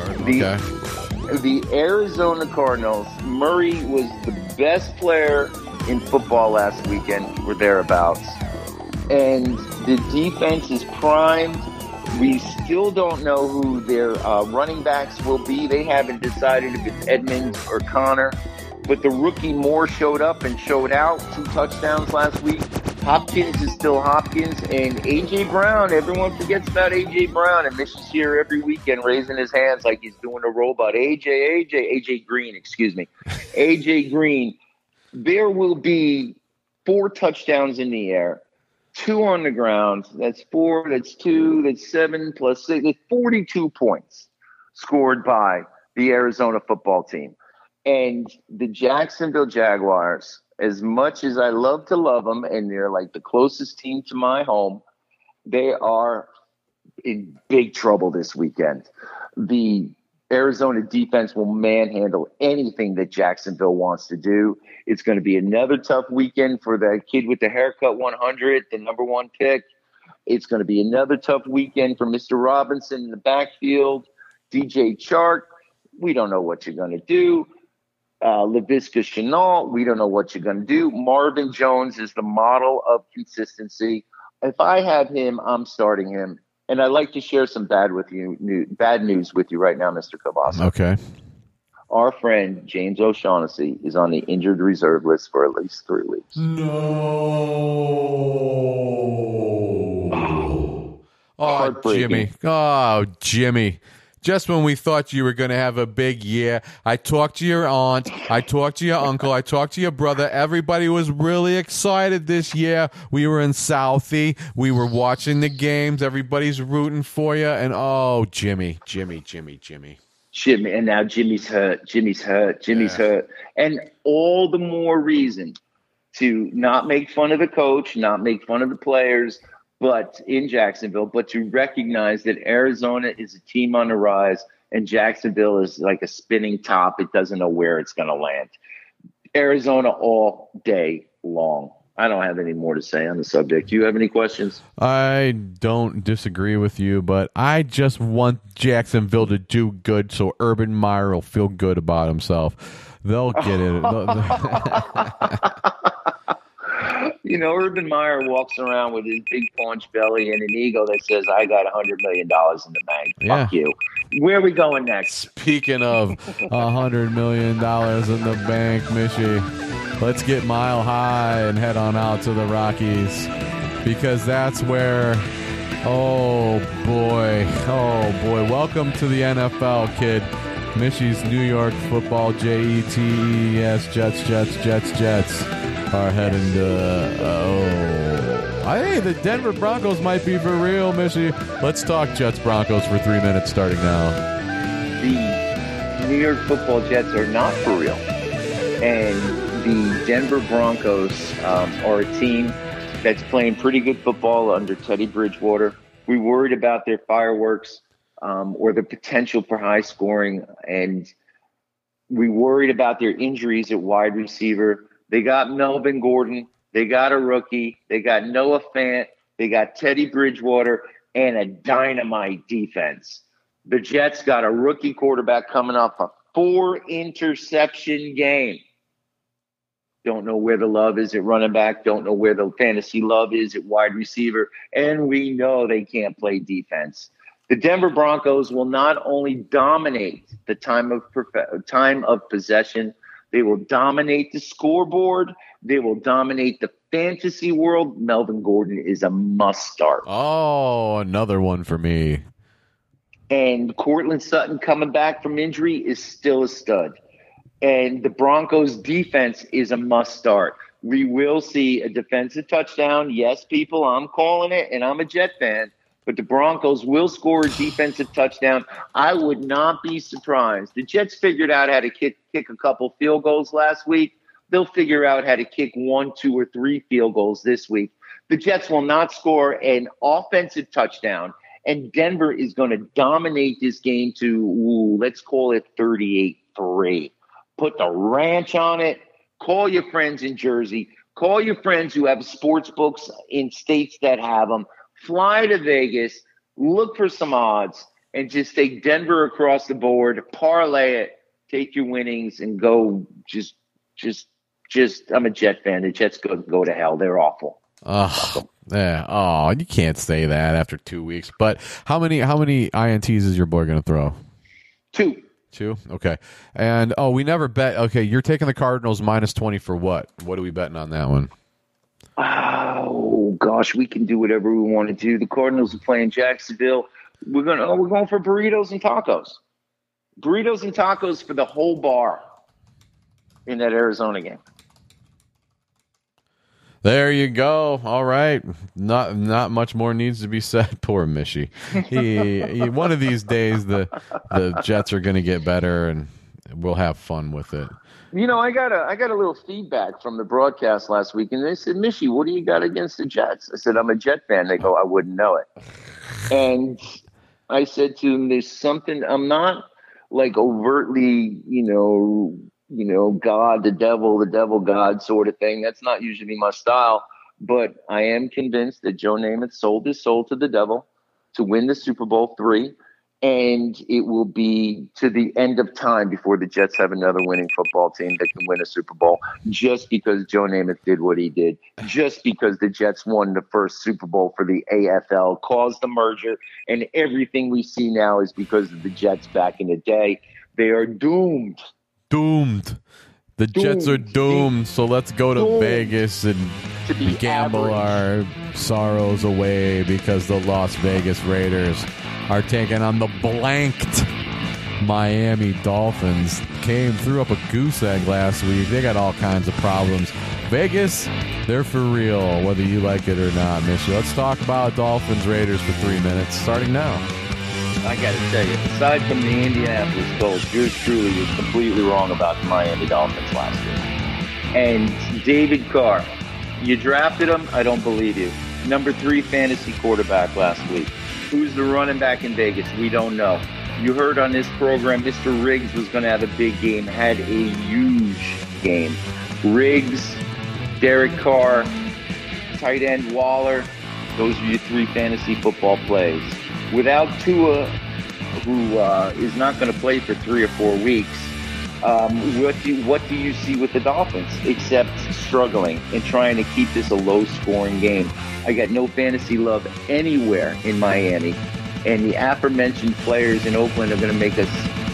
the Arizona Cardinals, Murray was the best player in football last weekend or thereabouts, and the defense is primed. We still don't know who their running backs will be. They haven't decided if it's Edmonds or Connor. But the rookie Moore showed up and showed out. 2 touchdowns last week. Hopkins is still Hopkins. And A.J. Brown, everyone forgets about A.J. Brown. And Mishy's here every weekend raising his hands like he's doing a robot. A.J. Green. A.J. Green. There will be 4 touchdowns in the air. 2 on the ground. That's 4. That's 2. That's 7 plus 6. That's 42 points scored by the Arizona football team. And the Jacksonville Jaguars, as much as I love to love them, and they're like the closest team to my home, they are in big trouble this weekend. The Arizona defense will manhandle anything that Jacksonville wants to do. It's going to be another tough weekend for that kid with the haircut 100, the number one pick. It's going to be another tough weekend for Mr. Robinson in the backfield. DJ Chark, we don't know what you're going to do. LaVisca Chenault, we don't know what you're going to do. Marvin Jones is the model of consistency. If I have him, I'm starting him. And I'd like to share some bad news with you right now, Mr. Kielbasa. Okay. Our friend James O'Shaughnessy is on the injured reserve list for at least 3 weeks. No. Oh, Jimmy. Just when we thought you were going to have a big year, I talked to your aunt, I talked to your uncle, I talked to your brother. Everybody was really excited this year. We were in Southie. We were watching the games. Everybody's rooting for you. And, oh, Jimmy. And now Jimmy's hurt. And all the more reason to not make fun of the coach, not make fun of the players, but in Jacksonville, but to recognize that Arizona is a team on the rise and Jacksonville is like a spinning top. It doesn't know where it's going to land. Arizona all day long. I don't have any more to say on the subject. Do you have any questions? I don't disagree with you, but I just want Jacksonville to do good so Urban Meyer will feel good about himself. They'll get it. You know, Urban Meyer walks around with his big paunch belly and an ego that says, I got $100 million in the bank. Yeah. Fuck you. Where are we going next? Speaking of $100 million in the bank, Mishy, let's get Mile High and head on out to the Rockies because that's where, oh, boy. Welcome to the NFL, kid. Mishy's New York football, J-E-T-E-S, Jets. Are heading to hey, the Denver Broncos might be for real, Mishy. Let's talk Jets Broncos for 3 minutes starting now. The New York Football Jets are not for real, and the Denver Broncos are a team that's playing pretty good football under Teddy Bridgewater. We worried about their fireworks or the potential for high scoring, and we worried about their injuries at wide receiver. They got Melvin Gordon. They got a rookie. They got Noah Fant. They got Teddy Bridgewater and a dynamite defense. The Jets got a rookie quarterback coming off a 4-interception game. Don't know where the love is at running back. Don't know where the fantasy love is at wide receiver. And we know they can't play defense. The Denver Broncos will not only dominate the time of possession, they will dominate the scoreboard. They will dominate the fantasy world. Melvin Gordon is a must start. Oh, another one for me. And Courtland Sutton coming back from injury is still a stud. And the Broncos defense is a must start. We will see a defensive touchdown. Yes, people, I'm calling it, and I'm a Jet fan. but the Broncos will score a defensive touchdown. I would not be surprised. The Jets figured out how to kick a couple field goals last week. They'll figure out how to kick 1, 2, or 3 field goals this week. The Jets will not score an offensive touchdown, and Denver is going to dominate this game to, let's call it 38-3. Put the ranch on it. Call your friends in Jersey. Call your friends who have sports books in states that have them. Fly to Vegas, look for some odds, and just take Denver across the board, parlay it, take your winnings, and go just I'm a Jet fan. The Jets go to hell. They're awful. Oh, you can't say that after 2 weeks. But how many INTs is your boy going to throw? 2. 2? Okay. And, we never bet. Okay, you're taking the Cardinals minus 20 for what? What are we betting on that one? Oh, gosh, we can do whatever we want to do. The Cardinals are playing Jacksonville. We're going for burritos and tacos. Burritos and tacos for the whole bar in that Arizona game. There you go. All right. Not much more needs to be said. Poor Mishy. He one of these days the Jets are going to get better and we'll have fun with it. You know, I got a little feedback from the broadcast last week, and they said, Mishy, what do you got against the Jets? I said, I'm a Jet fan. They go, I wouldn't know it. And I said to them, there's something. I'm not like overtly, you know, God, the devil, God sort of thing. That's not usually my style. But I am convinced that Joe Namath sold his soul to the devil to win the Super Bowl III. And it will be to the end of time before the Jets have another winning football team that can win a Super Bowl, just because Joe Namath did what he did, just because the Jets won the first Super Bowl for the AFL, caused the merger, and everything we see now is because of the Jets back in the day. They are doomed. Doomed. The Jets are doomed, so let's go to Vegas and gamble our sorrows away, because the Las Vegas Raiders are taking on the blanked Miami Dolphins. Threw up a goose egg last week. They got all kinds of problems. Vegas, they're for real, whether you like it or not, Mishy. Let's talk about Dolphins Raiders for 3 minutes, starting now. I got to tell you, aside from the Indianapolis Colts, yours truly was completely wrong about the Miami Dolphins last year. And David Carr, you drafted him, I don't believe you. Number 3 fantasy quarterback last week. Who's the running back in Vegas? We don't know. You heard on this program Mr. Riggs was going to have a big game, had a huge game. Riggs, Derek Carr, tight end Waller, those are your 3 fantasy football plays. Without Tua, who is not going to play for 3 or 4 weeks, what do you see with the Dolphins except struggling and trying to keep this a low-scoring game? I got no fantasy love anywhere in Miami, and the aforementioned players in Oakland are going to make us,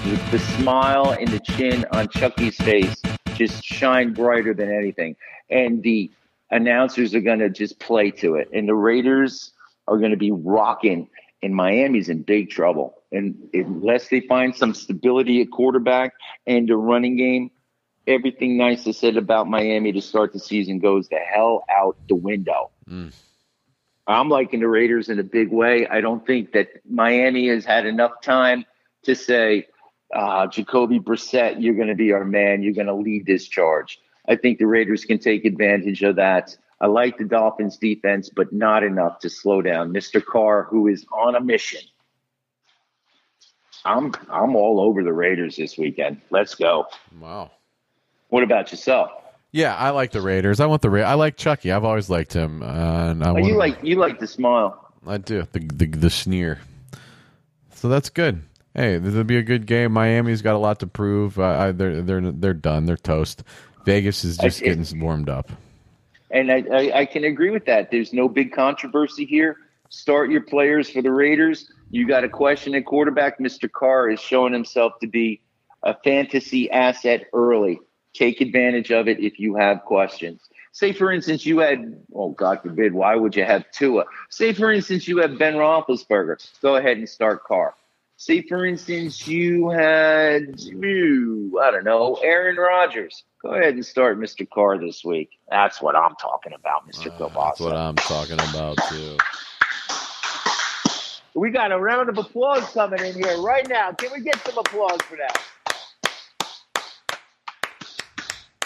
with the smile and the chin on Chucky's face, just shine brighter than anything. And the announcers are going to just play to it. And the Raiders are going to be rocking, and Miami's in big trouble. And unless they find some stability at quarterback and a running game, everything nice is said about Miami to start the season goes the hell out the window. Mm. I'm liking the Raiders in a big way. I don't think that Miami has had enough time to say, Jacoby Brissett, you're going to be our man. You're going to lead this charge. I think the Raiders can take advantage of that. I like the Dolphins defense, but not enough to slow down Mr. Carr, who is on a mission. I'm all over the Raiders this weekend. Let's go. Wow. What about yourself? Yeah, I like the Raiders. I like Chucky. I've always liked him. You like the smile. I do. The sneer. So that's good. Hey, this will be a good game. Miami's got a lot to prove. They're done. They're toast. Vegas is just getting warmed up. And I can agree with that. There's no big controversy here. Start your players for the Raiders. You got a question at quarterback. Mr. Carr is showing himself to be a fantasy asset early. Take advantage of it if you have questions. Say, for instance, you had, oh, God forbid, why would you have Tua? Say, for instance, you have Ben Roethlisberger. Go ahead and start Carr. Say, for instance, you had, Aaron Rodgers. Go ahead and start Mr. Carr this week. That's what I'm talking about, Mr. Kielbasa. That's what I'm talking about, too. We got a round of applause coming in here right now. Can we get some applause for that?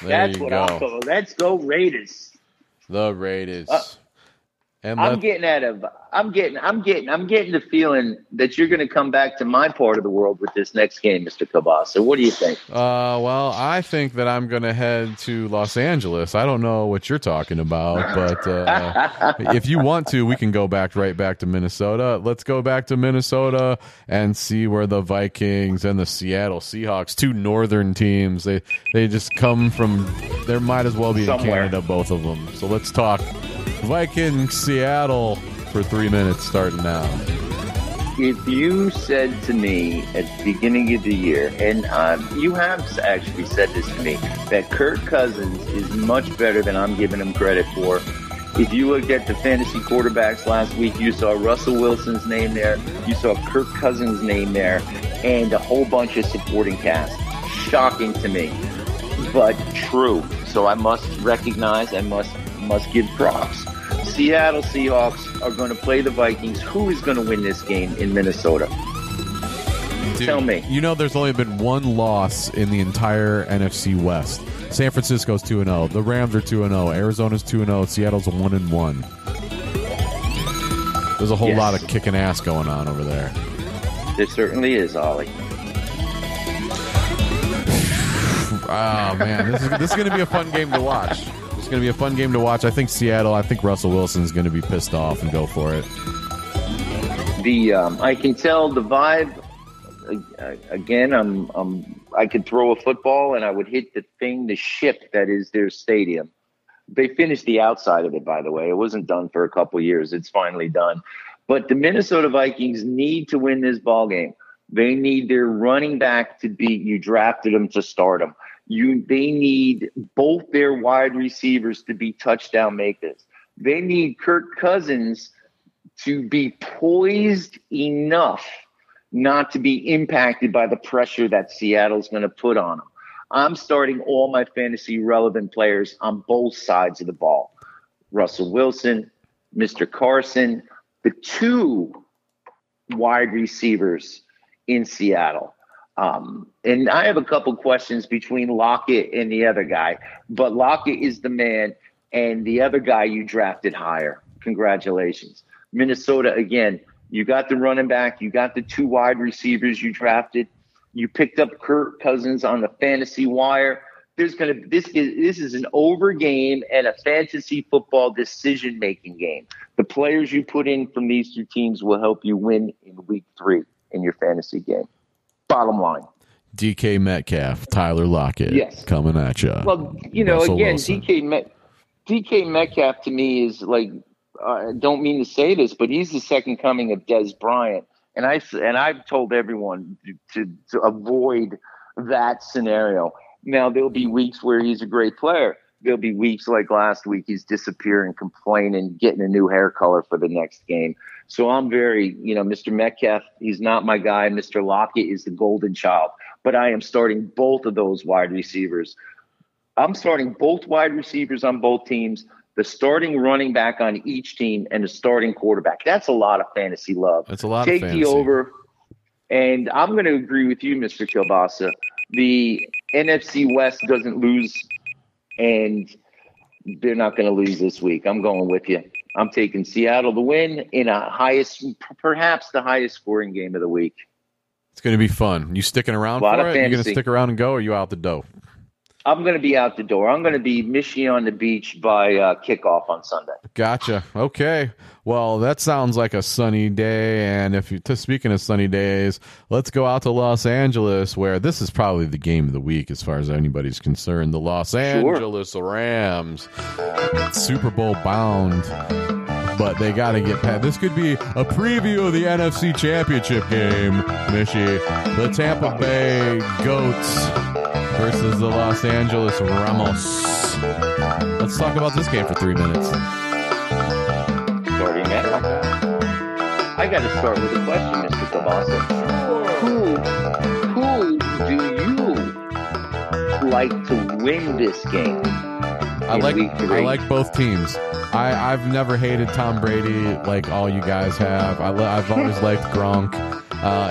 That's what I'm talking about. Let's go Raiders. The Raiders. I'm getting the feeling that you're going to come back to my part of the world with this next game, Mr. Kielbasa. What do you think? Well, I think that I'm going to head to Los Angeles. I don't know what you're talking about, but if you want to, we can go right back to Minnesota. Let's go back to Minnesota and see where the Vikings and the Seattle Seahawks, two northern teams, they just come from. There might as well be somewhere in Canada, both of them. So let's talk Viking Seattle for 3 minutes starting now. If you said to me at the beginning of the year, and you have actually said this to me, that Kirk Cousins is much better than I'm giving him credit for. If you looked at the fantasy quarterbacks last week, you saw Russell Wilson's name there, you saw Kirk Cousins' name there, and a whole bunch of supporting cast. Shocking to me, but true. So I must recognize, I must give props. Seattle Seahawks are going to play the Vikings. Who is going to win this game in Minnesota? Dude, tell me. You know, there's only been one loss in the entire NFC West. San Francisco's 2-0. The Rams are 2-0. Arizona's 2-0. Seattle's 1-1. There's a whole lot of kicking ass going on over there. It certainly is, Ollie. Oh, man. This is going to be a fun game to watch. It's going to be a fun game to watch. I think Seattle, Russell Wilson is going to be pissed off and go for it. I can tell the vibe. Again, I could throw a football and I would hit the ship that is their stadium. They finished the outside of it, by the way. It wasn't done for a couple years. It's finally done. But the Minnesota Vikings need to win this ball game. They need their running back to be. You drafted him to start him. They need both their wide receivers to be touchdown makers. They need Kirk Cousins to be poised enough not to be impacted by the pressure that Seattle's going to put on him. I'm starting all my fantasy relevant players on both sides of the ball. Russell Wilson, Mr. Carson, the two wide receivers in Seattle. And I have a couple questions between Lockett and the other guy, but Lockett is the man, and the other guy you drafted higher. Congratulations. Minnesota, again, you got the running back, you got the two wide receivers you drafted, you picked up Kirk Cousins on the fantasy wire. This is an over game and a fantasy football decision-making game. The players you put in from these two teams will help you win in week 3 in your fantasy game. Bottom line. DK Metcalf, Tyler Lockett, coming at you. Well, DK Metcalf to me is like, I don't mean to say this, but he's the second coming of Des Bryant. And I've told everyone to avoid that scenario. Now, there'll be weeks where he's a great player. There'll be weeks like last week he's disappearing, complaining, getting a new hair color for the next game. So I'm very, Mr. Metcalf, he's not my guy. Mr. Lockett is the golden child. But I am starting both of those wide receivers. I'm starting both wide receivers on both teams, the starting running back on each team, and the starting quarterback. That's a lot of fantasy love. That's a lot of fantasy. Take the over. And I'm going to agree with you, Mr. Kielbasa. The NFC West doesn't lose – and they're not going to lose this week. I'm going with you. I'm taking Seattle to win in perhaps the highest scoring game of the week. It's going to be fun. You sticking around for it? Are you going to stick around and go, or are you out the door? I'm going to be out the door. I'm going to be Mishy on the beach by kickoff on Sunday. Gotcha. Okay. Well, that sounds like a sunny day. And if you're speaking of sunny days, let's go out to Los Angeles, where this is probably the game of the week as far as anybody's concerned. The Los Angeles Rams, Super Bowl bound, but they got to get past. This could be a preview of the NFC Championship game, Mishy. The Tampa Bay Goats versus the Los Angeles Ramos. Let's talk about this game for 3 minutes. I got to start with a question, Mr. Kielbasa. Who do you like to win this game? I like both teams. I've never hated Tom Brady like all you guys have. I've always liked Gronk.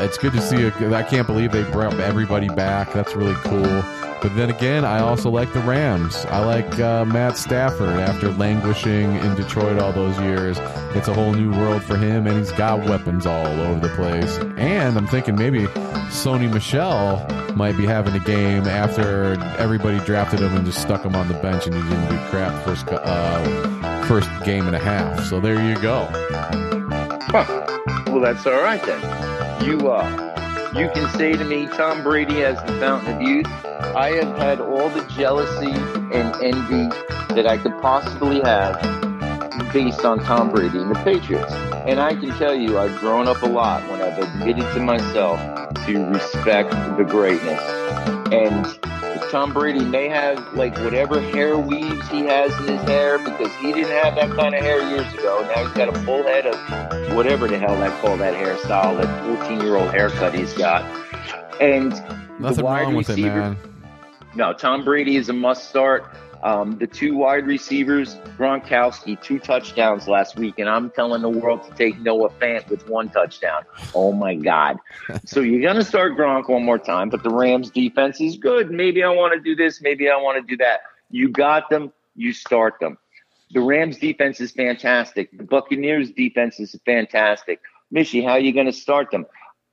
It's good to see. I can't believe they brought everybody back. That's really cool. But then again, I also like the Rams. I like Matt Stafford after languishing in Detroit all those years. It's a whole new world for him, and he's got weapons all over the place. And I'm thinking maybe Sony Michel might be having a game after everybody drafted him and just stuck him on the bench and he didn't do crap first game and a half. So there you go. Huh. Well, that's all right then. You can say to me, Tom Brady as the fountain of youth. I have had all the jealousy and envy that I could possibly have based on Tom Brady and the Patriots. And I can tell you, I've grown up a lot when I've admitted to myself to respect the greatness. And Tom Brady may have, like, whatever hair weaves he has in his hair, because he didn't have that kind of hair years ago. Now he's got a full head of whatever the hell I call that hairstyle, that 14-year-old haircut he's got. And nothing wrong with it, man. No, Tom Brady is a must start. The two wide receivers, Gronkowski, 2 touchdowns last week, and I'm telling the world to take Noah Fant with 1 touchdown. Oh, my God. So you're going to start Gronk one more time, but the Rams defense is good. Maybe I want to do this. Maybe I want to do that. You got them. You start them. The Rams defense is fantastic. The Buccaneers defense is fantastic. Mishy, how are you going to start them?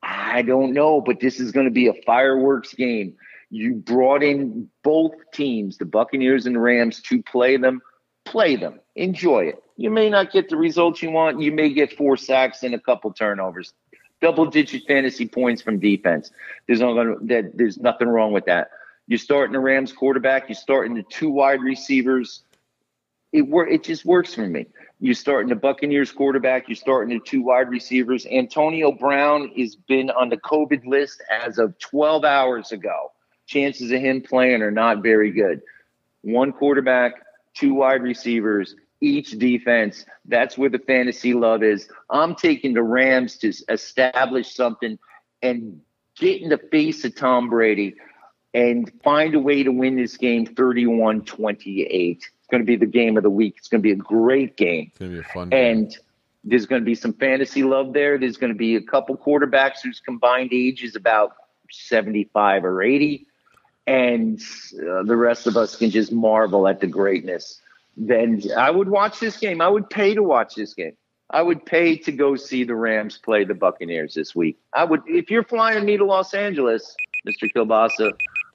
I don't know, but this is going to be a fireworks game. You brought in both teams, the Buccaneers and the Rams, to play them. Play them. Enjoy it. You may not get the results you want. You may get 4 sacks and a couple turnovers. Double-digit fantasy points from defense. There's nothing wrong with that. You're starting the Rams quarterback. You're starting the 2 wide receivers. It just works for me. You're starting the Buccaneers quarterback. You're starting the 2 wide receivers. Antonio Brown has been on the COVID list as of 12 hours ago. Chances of him playing are not very good. 1 quarterback, 2 wide receivers, each defense. That's where the fantasy love is. I'm taking the Rams to establish something and get in the face of Tom Brady and find a way to win this game 31-28. Going to be the game of the week. It's going to be a great game. It's going to be a fun game. And there's going to be some fantasy love there. There's going to be a couple quarterbacks whose combined age is about 75 or 80, and the rest of us can just marvel at the greatness. Then I would watch this game. I would pay to watch this game. I would pay to go see the Rams play the Buccaneers this week. I would. If you're flying me to Los Angeles, Mr. Kielbasa,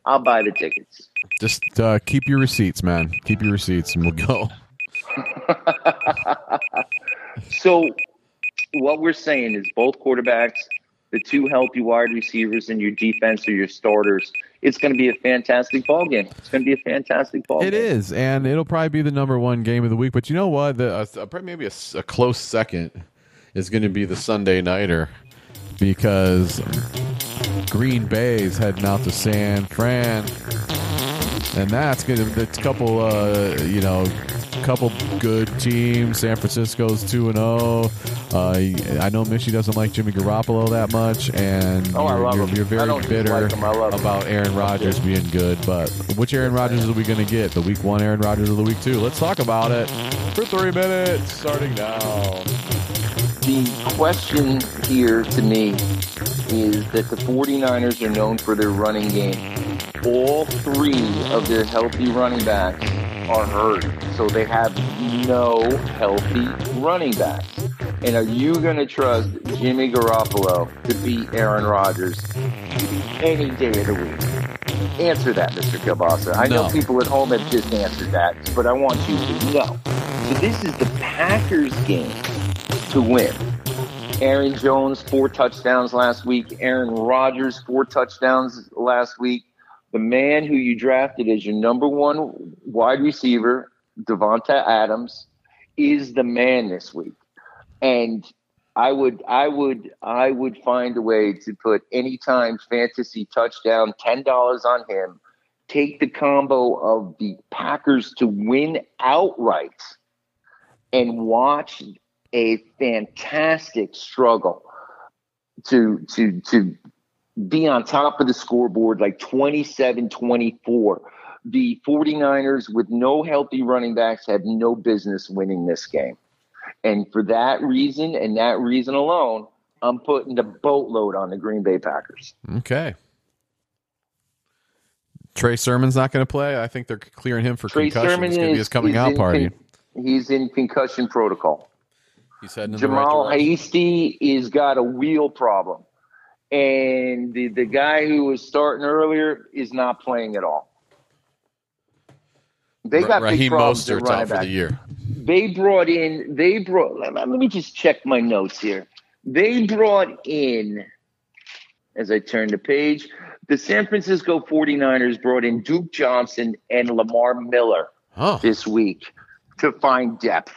I'll buy the tickets. Just keep your receipts, man. Keep your receipts, and we'll go. So what we're saying is both quarterbacks, the 2 healthy wide receivers, and your defense are your starters. It's going to be a fantastic ball game. It's going to be a fantastic ball game. It is, and it'll probably be the number 1 game of the week. But you know what? Maybe a close second is going to be the Sunday Nighter, because Green Bay's heading out to San Fran, and that's going to be a couple, couple good teams. San Francisco's 2-0. I know Mishy doesn't like Jimmy Garoppolo that much, and you're very bitter about Aaron Rodgers being good. But which Aaron Rodgers are we going to get? The Week 1 Aaron Rodgers or the Week 2? Let's talk about it for 3 minutes, starting now. The question here to me is that the 49ers are known for their running game. All 3 of their healthy running backs are hurt, so they have no healthy running backs. And are you going to trust Jimmy Garoppolo to beat Aaron Rodgers any day of the week? Answer that, Mr. Kielbasa. I know people at home have just answered that, but I want you to know. So this is the Packers game to win. Aaron Jones, 4 touchdowns last week. Aaron Rodgers, 4 touchdowns last week. The man who you drafted as your number 1 wide receiver, Devonta Adams, is the man this week. And I would find a way to put anytime fantasy touchdown $10 on him. Take the combo of the Packers to win outright and watch a fantastic struggle to be on top of the scoreboard, like 27-24. the 49ers with no healthy running backs have no business winning this game. And for that reason and that reason alone, I'm putting the boatload on the Green Bay Packers. Okay. Trey Sermon's not going to play. I think they're clearing him for concussion. Sermon, it's going to be his coming out party. He's in concussion protocol. He's heading in Jamal the right Hasty is got a wheel problem. And the guy who was starting earlier is not playing at all. They got Raheem Mostert's out for the year. Let me just check my notes here. They brought in, as I turn the page, the San Francisco 49ers brought in Duke Johnson and Lamar Miller this week to find depth.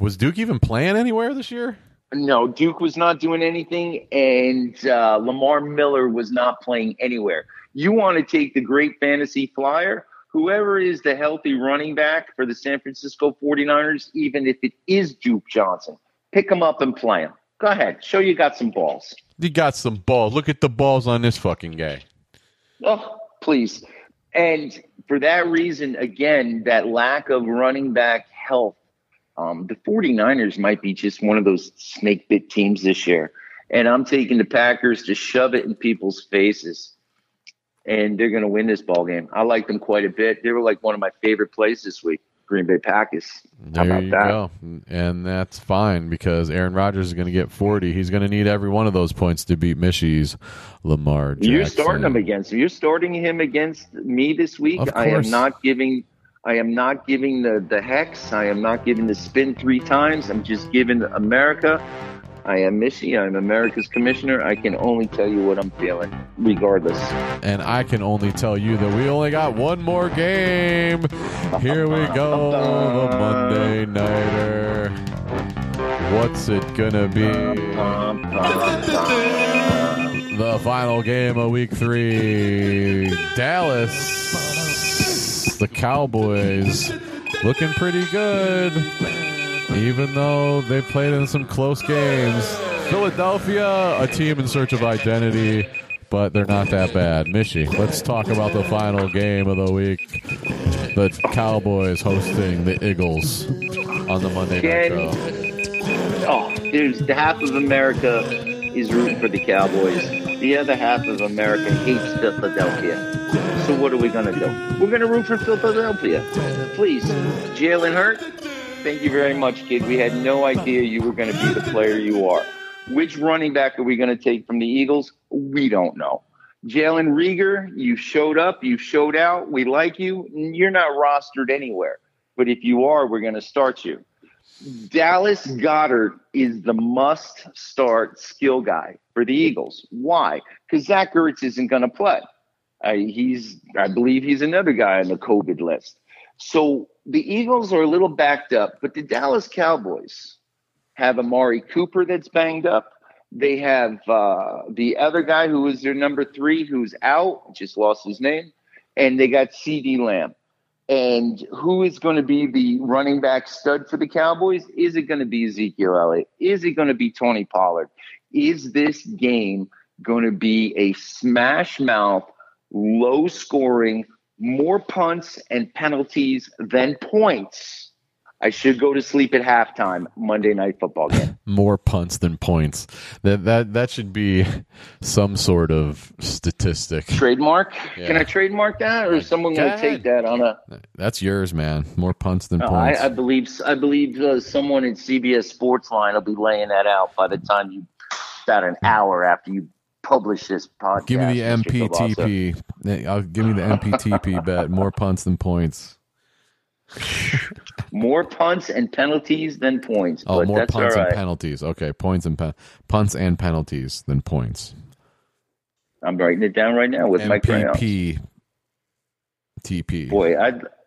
Was Duke even playing anywhere this year? No, Duke was not doing anything, and Lamar Miller was not playing anywhere. You want to take the great fantasy flyer? Whoever is the healthy running back for the San Francisco 49ers, even if it is Duke Johnson, pick him up and play him. Go ahead. Show you got some balls. You got some balls. Look at the balls on this fucking guy. Oh, please. And for that reason, again, that lack of running back health, the 49ers might be just one of those snake bit teams this year. And I'm taking the Packers to shove it in people's faces. And they're going to win this ball game. I like them quite a bit. They were like one of my favorite plays this week, Green Bay Packers. How about that? Go. And that's fine because Aaron Rodgers is going to get 40. He's going to need every one of those points to beat Mishy's Lamar Jackson. You're starting him against me this week. I am not giving the hex. I am not giving the spin three times. I'm just giving America. I am Mishy. I'm America's commissioner. I can only tell you what I'm feeling, regardless. And I can only tell you that we only got one more game. Here we go, a Monday nighter. What's it gonna be? The final game of Week 3. Dallas, the Cowboys, looking pretty good. Even though they played in some close games. Philadelphia, a team in search of identity, but they're not that bad. Mishy, let's talk about the final game of the week. The Cowboys hosting the Eagles on the Monday Night Show. There's the half of America is rooting for the Cowboys. The other half of America hates Philadelphia. So what are we going to do? We're going to root for Philadelphia. Please, Jalen Hurt. Thank you very much, kid. We had no idea you were going to be the player you are. Which running back are we going to take from the Eagles? We don't know. Jalen Reagor, you showed up. You showed out. We like you. You're not rostered anywhere. But if you are, we're going to start you. Dallas Goedert is the must-start skill guy for the Eagles. Why? Because Zach Ertz isn't going to play. I believe he's another guy on the COVID list. So the Eagles are a little backed up, but the Dallas Cowboys have Amari Cooper that's banged up. They have the other guy who was their number 3 who's out, just lost his name, and they got CeeDee Lamb. And who is going to be the running back stud for the Cowboys? Is it going to be Ezekiel Elliott? Is it going to be Tony Pollard? Is this game going to be a smash-mouth, low-scoring, more punts and penalties than points? I should go to sleep at halftime Monday Night Football game. More punts than points. That should be some sort of statistic. Trademark? Yeah. Can I trademark that, or is someone going to take that on a? That's yours, man. More punts than points. I believe someone at CBS Sportsline will be laying that out by the time you about an hour after you publish this podcast. Give me the MPTP. Give me the MPTP bet. More punts than points. More punts and penalties than points. Oh, but more that's punts all right. And penalties. Okay, points and punts and penalties than points. I'm writing it down right now with MPP, my crayons. MPTP. Boy,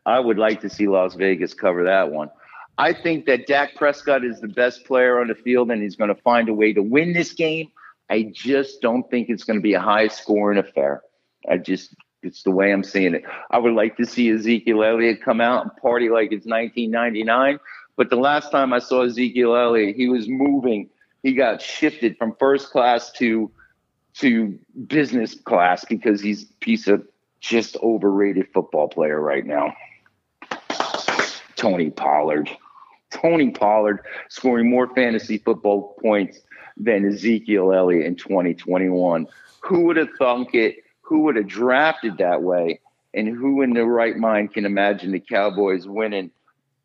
I would like to see Las Vegas cover that one. I think that Dak Prescott is the best player on the field, and he's going to find a way to win this game. I just don't think it's going to be a high-scoring affair. It's the way I'm seeing it. I would like to see Ezekiel Elliott come out and party like it's 1999. But the last time I saw Ezekiel Elliott, he was moving. He got shifted from first class to business class because he's a piece of just overrated football player right now. Tony Pollard scoring more fantasy football points than Ezekiel Elliott in 2021. Who would have thunk it? Who would have drafted that way? And who in their right mind can imagine the Cowboys winning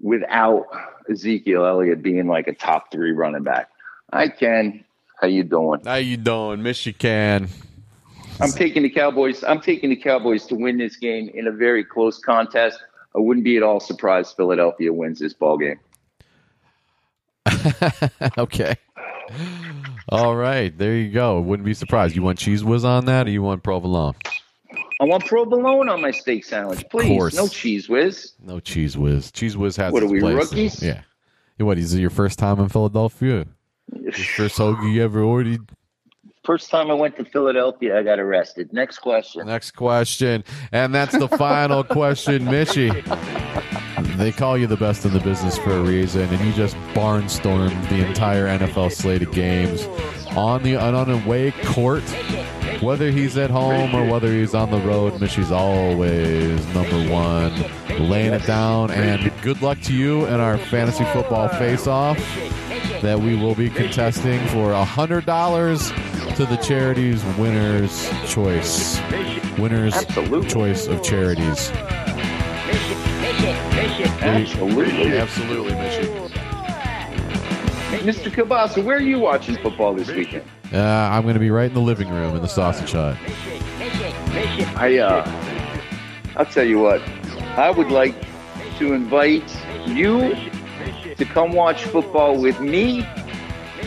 without Ezekiel Elliott being like a top three running back? I can. How you doing? Michigan. I'm taking the Cowboys to win this game in a very close contest. I wouldn't be at all surprised Philadelphia wins this ball game. Okay. All right. There you go. Wouldn't be surprised. You want cheese whiz on that, or you want provolone? I want provolone on my steak sandwich, please. No cheese whiz. Cheese whiz has its place. What are we, rookies? Yeah. What, is it your first time in Philadelphia? First hoagie you ever ordered? First time I went to Philadelphia, I got arrested. Next question. And that's the final question, Mishy. They call you the best in the business for a reason, and you just barnstormed the entire NFL slate of games on an away court. Whether he's at home or whether he's on the road, Mishy's always number one, laying it down. And good luck to you in our fantasy football face-off that we will be contesting for $100 to the charity's winner's choice. Winner's Absolutely. Choice of charities. Absolutely. Absolutely, Mishy. Mr. Kielbasa, where are you watching football this weekend? I'm going to be right in the living room in the Sausage Hut. I'll tell you what. I would like to invite you to come watch football with me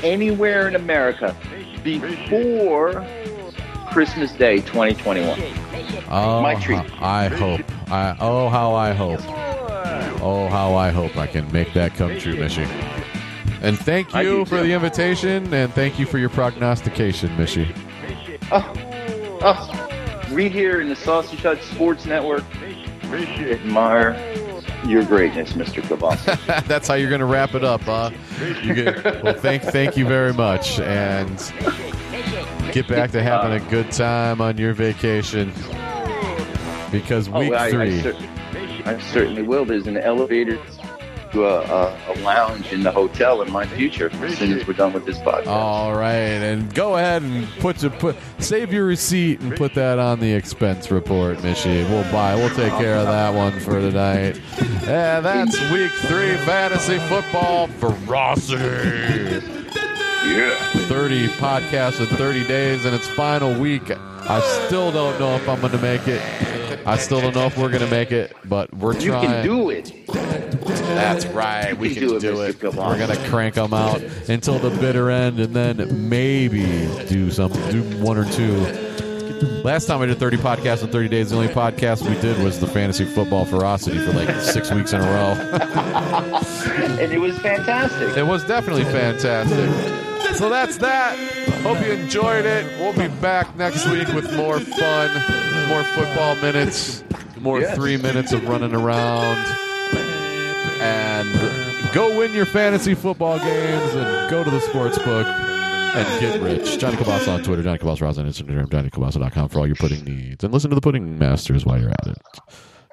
anywhere in America before Christmas Day 2021. Oh, my treat. I hope I can make that come true, Mishy. And thank you for the invitation, and thank you for your prognostication, Mishy. We here in the Sausage Hut Sports Network admire your greatness, Mr. Kielbasa. That's how you're going to wrap it up, huh? Thank you very much, and get back to having a good time on your vacation, because week three. I certainly will. There's an elevator to a lounge in the hotel in my future as soon as we're done with this podcast. All right, and go ahead and save your receipt and put that on the expense report, Mishy. We'll take care of that one for tonight. And that's week three fantasy football ferocity. Yeah. 30 podcasts in 30 days, and it's final week. I still don't know if I'm going to make it. I still don't know if we're going to make it, but we're trying. You can do it. That's right. We can do it. We're going to crank them out until the bitter end, and then maybe do one or two. Last time I did 30 podcasts in 30 days, the only podcast we did was the Fantasy Football Ferocity for like 6 weeks in a row. And it was fantastic. It was definitely fantastic. So that's that. Hope you enjoyed it. We'll be back next week with more fun, more football minutes, more 3 minutes of running around. And go win your fantasy football games and go to the sports book and get rich. Johnny Kielbasa on Twitter, Johnny Kielbasa on Instagram, JohnnyKielbasa.com for all your pudding needs. And listen to the Pudding Masters while you're at it.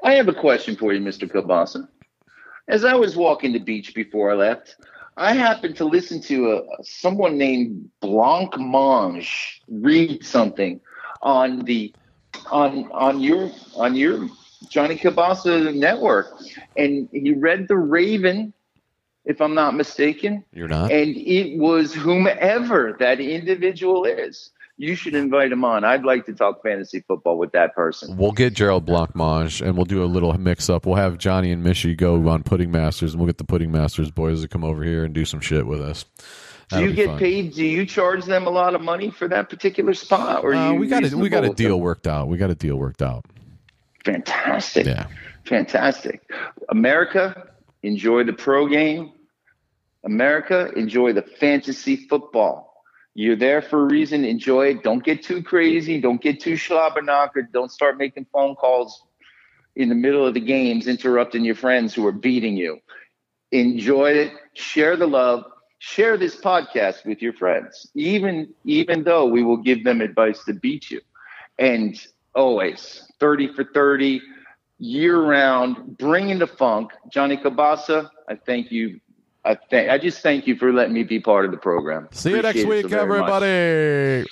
I have a question for you, Mr. Kielbasa. As I was walking the beach before I left, I happened to listen to someone named Blancmange read something on your Johnny Kielbasa network, and he read The Raven, if I'm not mistaken. You're not, and it was whomever that individual is. You should invite him on. I'd like to talk fantasy football with that person. We'll get Gerald Blancmange, and we'll do a little mix-up. We'll have Johnny and Mishy go on Pudding Masters, and we'll get the Pudding Masters boys to come over here and do some shit with us. That'll do you get fun. Paid? Do you charge them a lot of money for that particular spot? Or we got a deal worked out. We got a deal worked out. Fantastic. Yeah. Fantastic. America, enjoy the pro game. America, enjoy the fantasy football. You're there for a reason. Enjoy it. Don't get too crazy. Don't get too schlabberknocker. Don't start making phone calls in the middle of the games, interrupting your friends who are beating you. Enjoy it. Share the love. Share this podcast with your friends, even though we will give them advice to beat you. And always 30 for 30 year round, bringing the funk. Johnny Kielbasa, I thank you. I just thank you for letting me be part of the program. See you next week, everybody.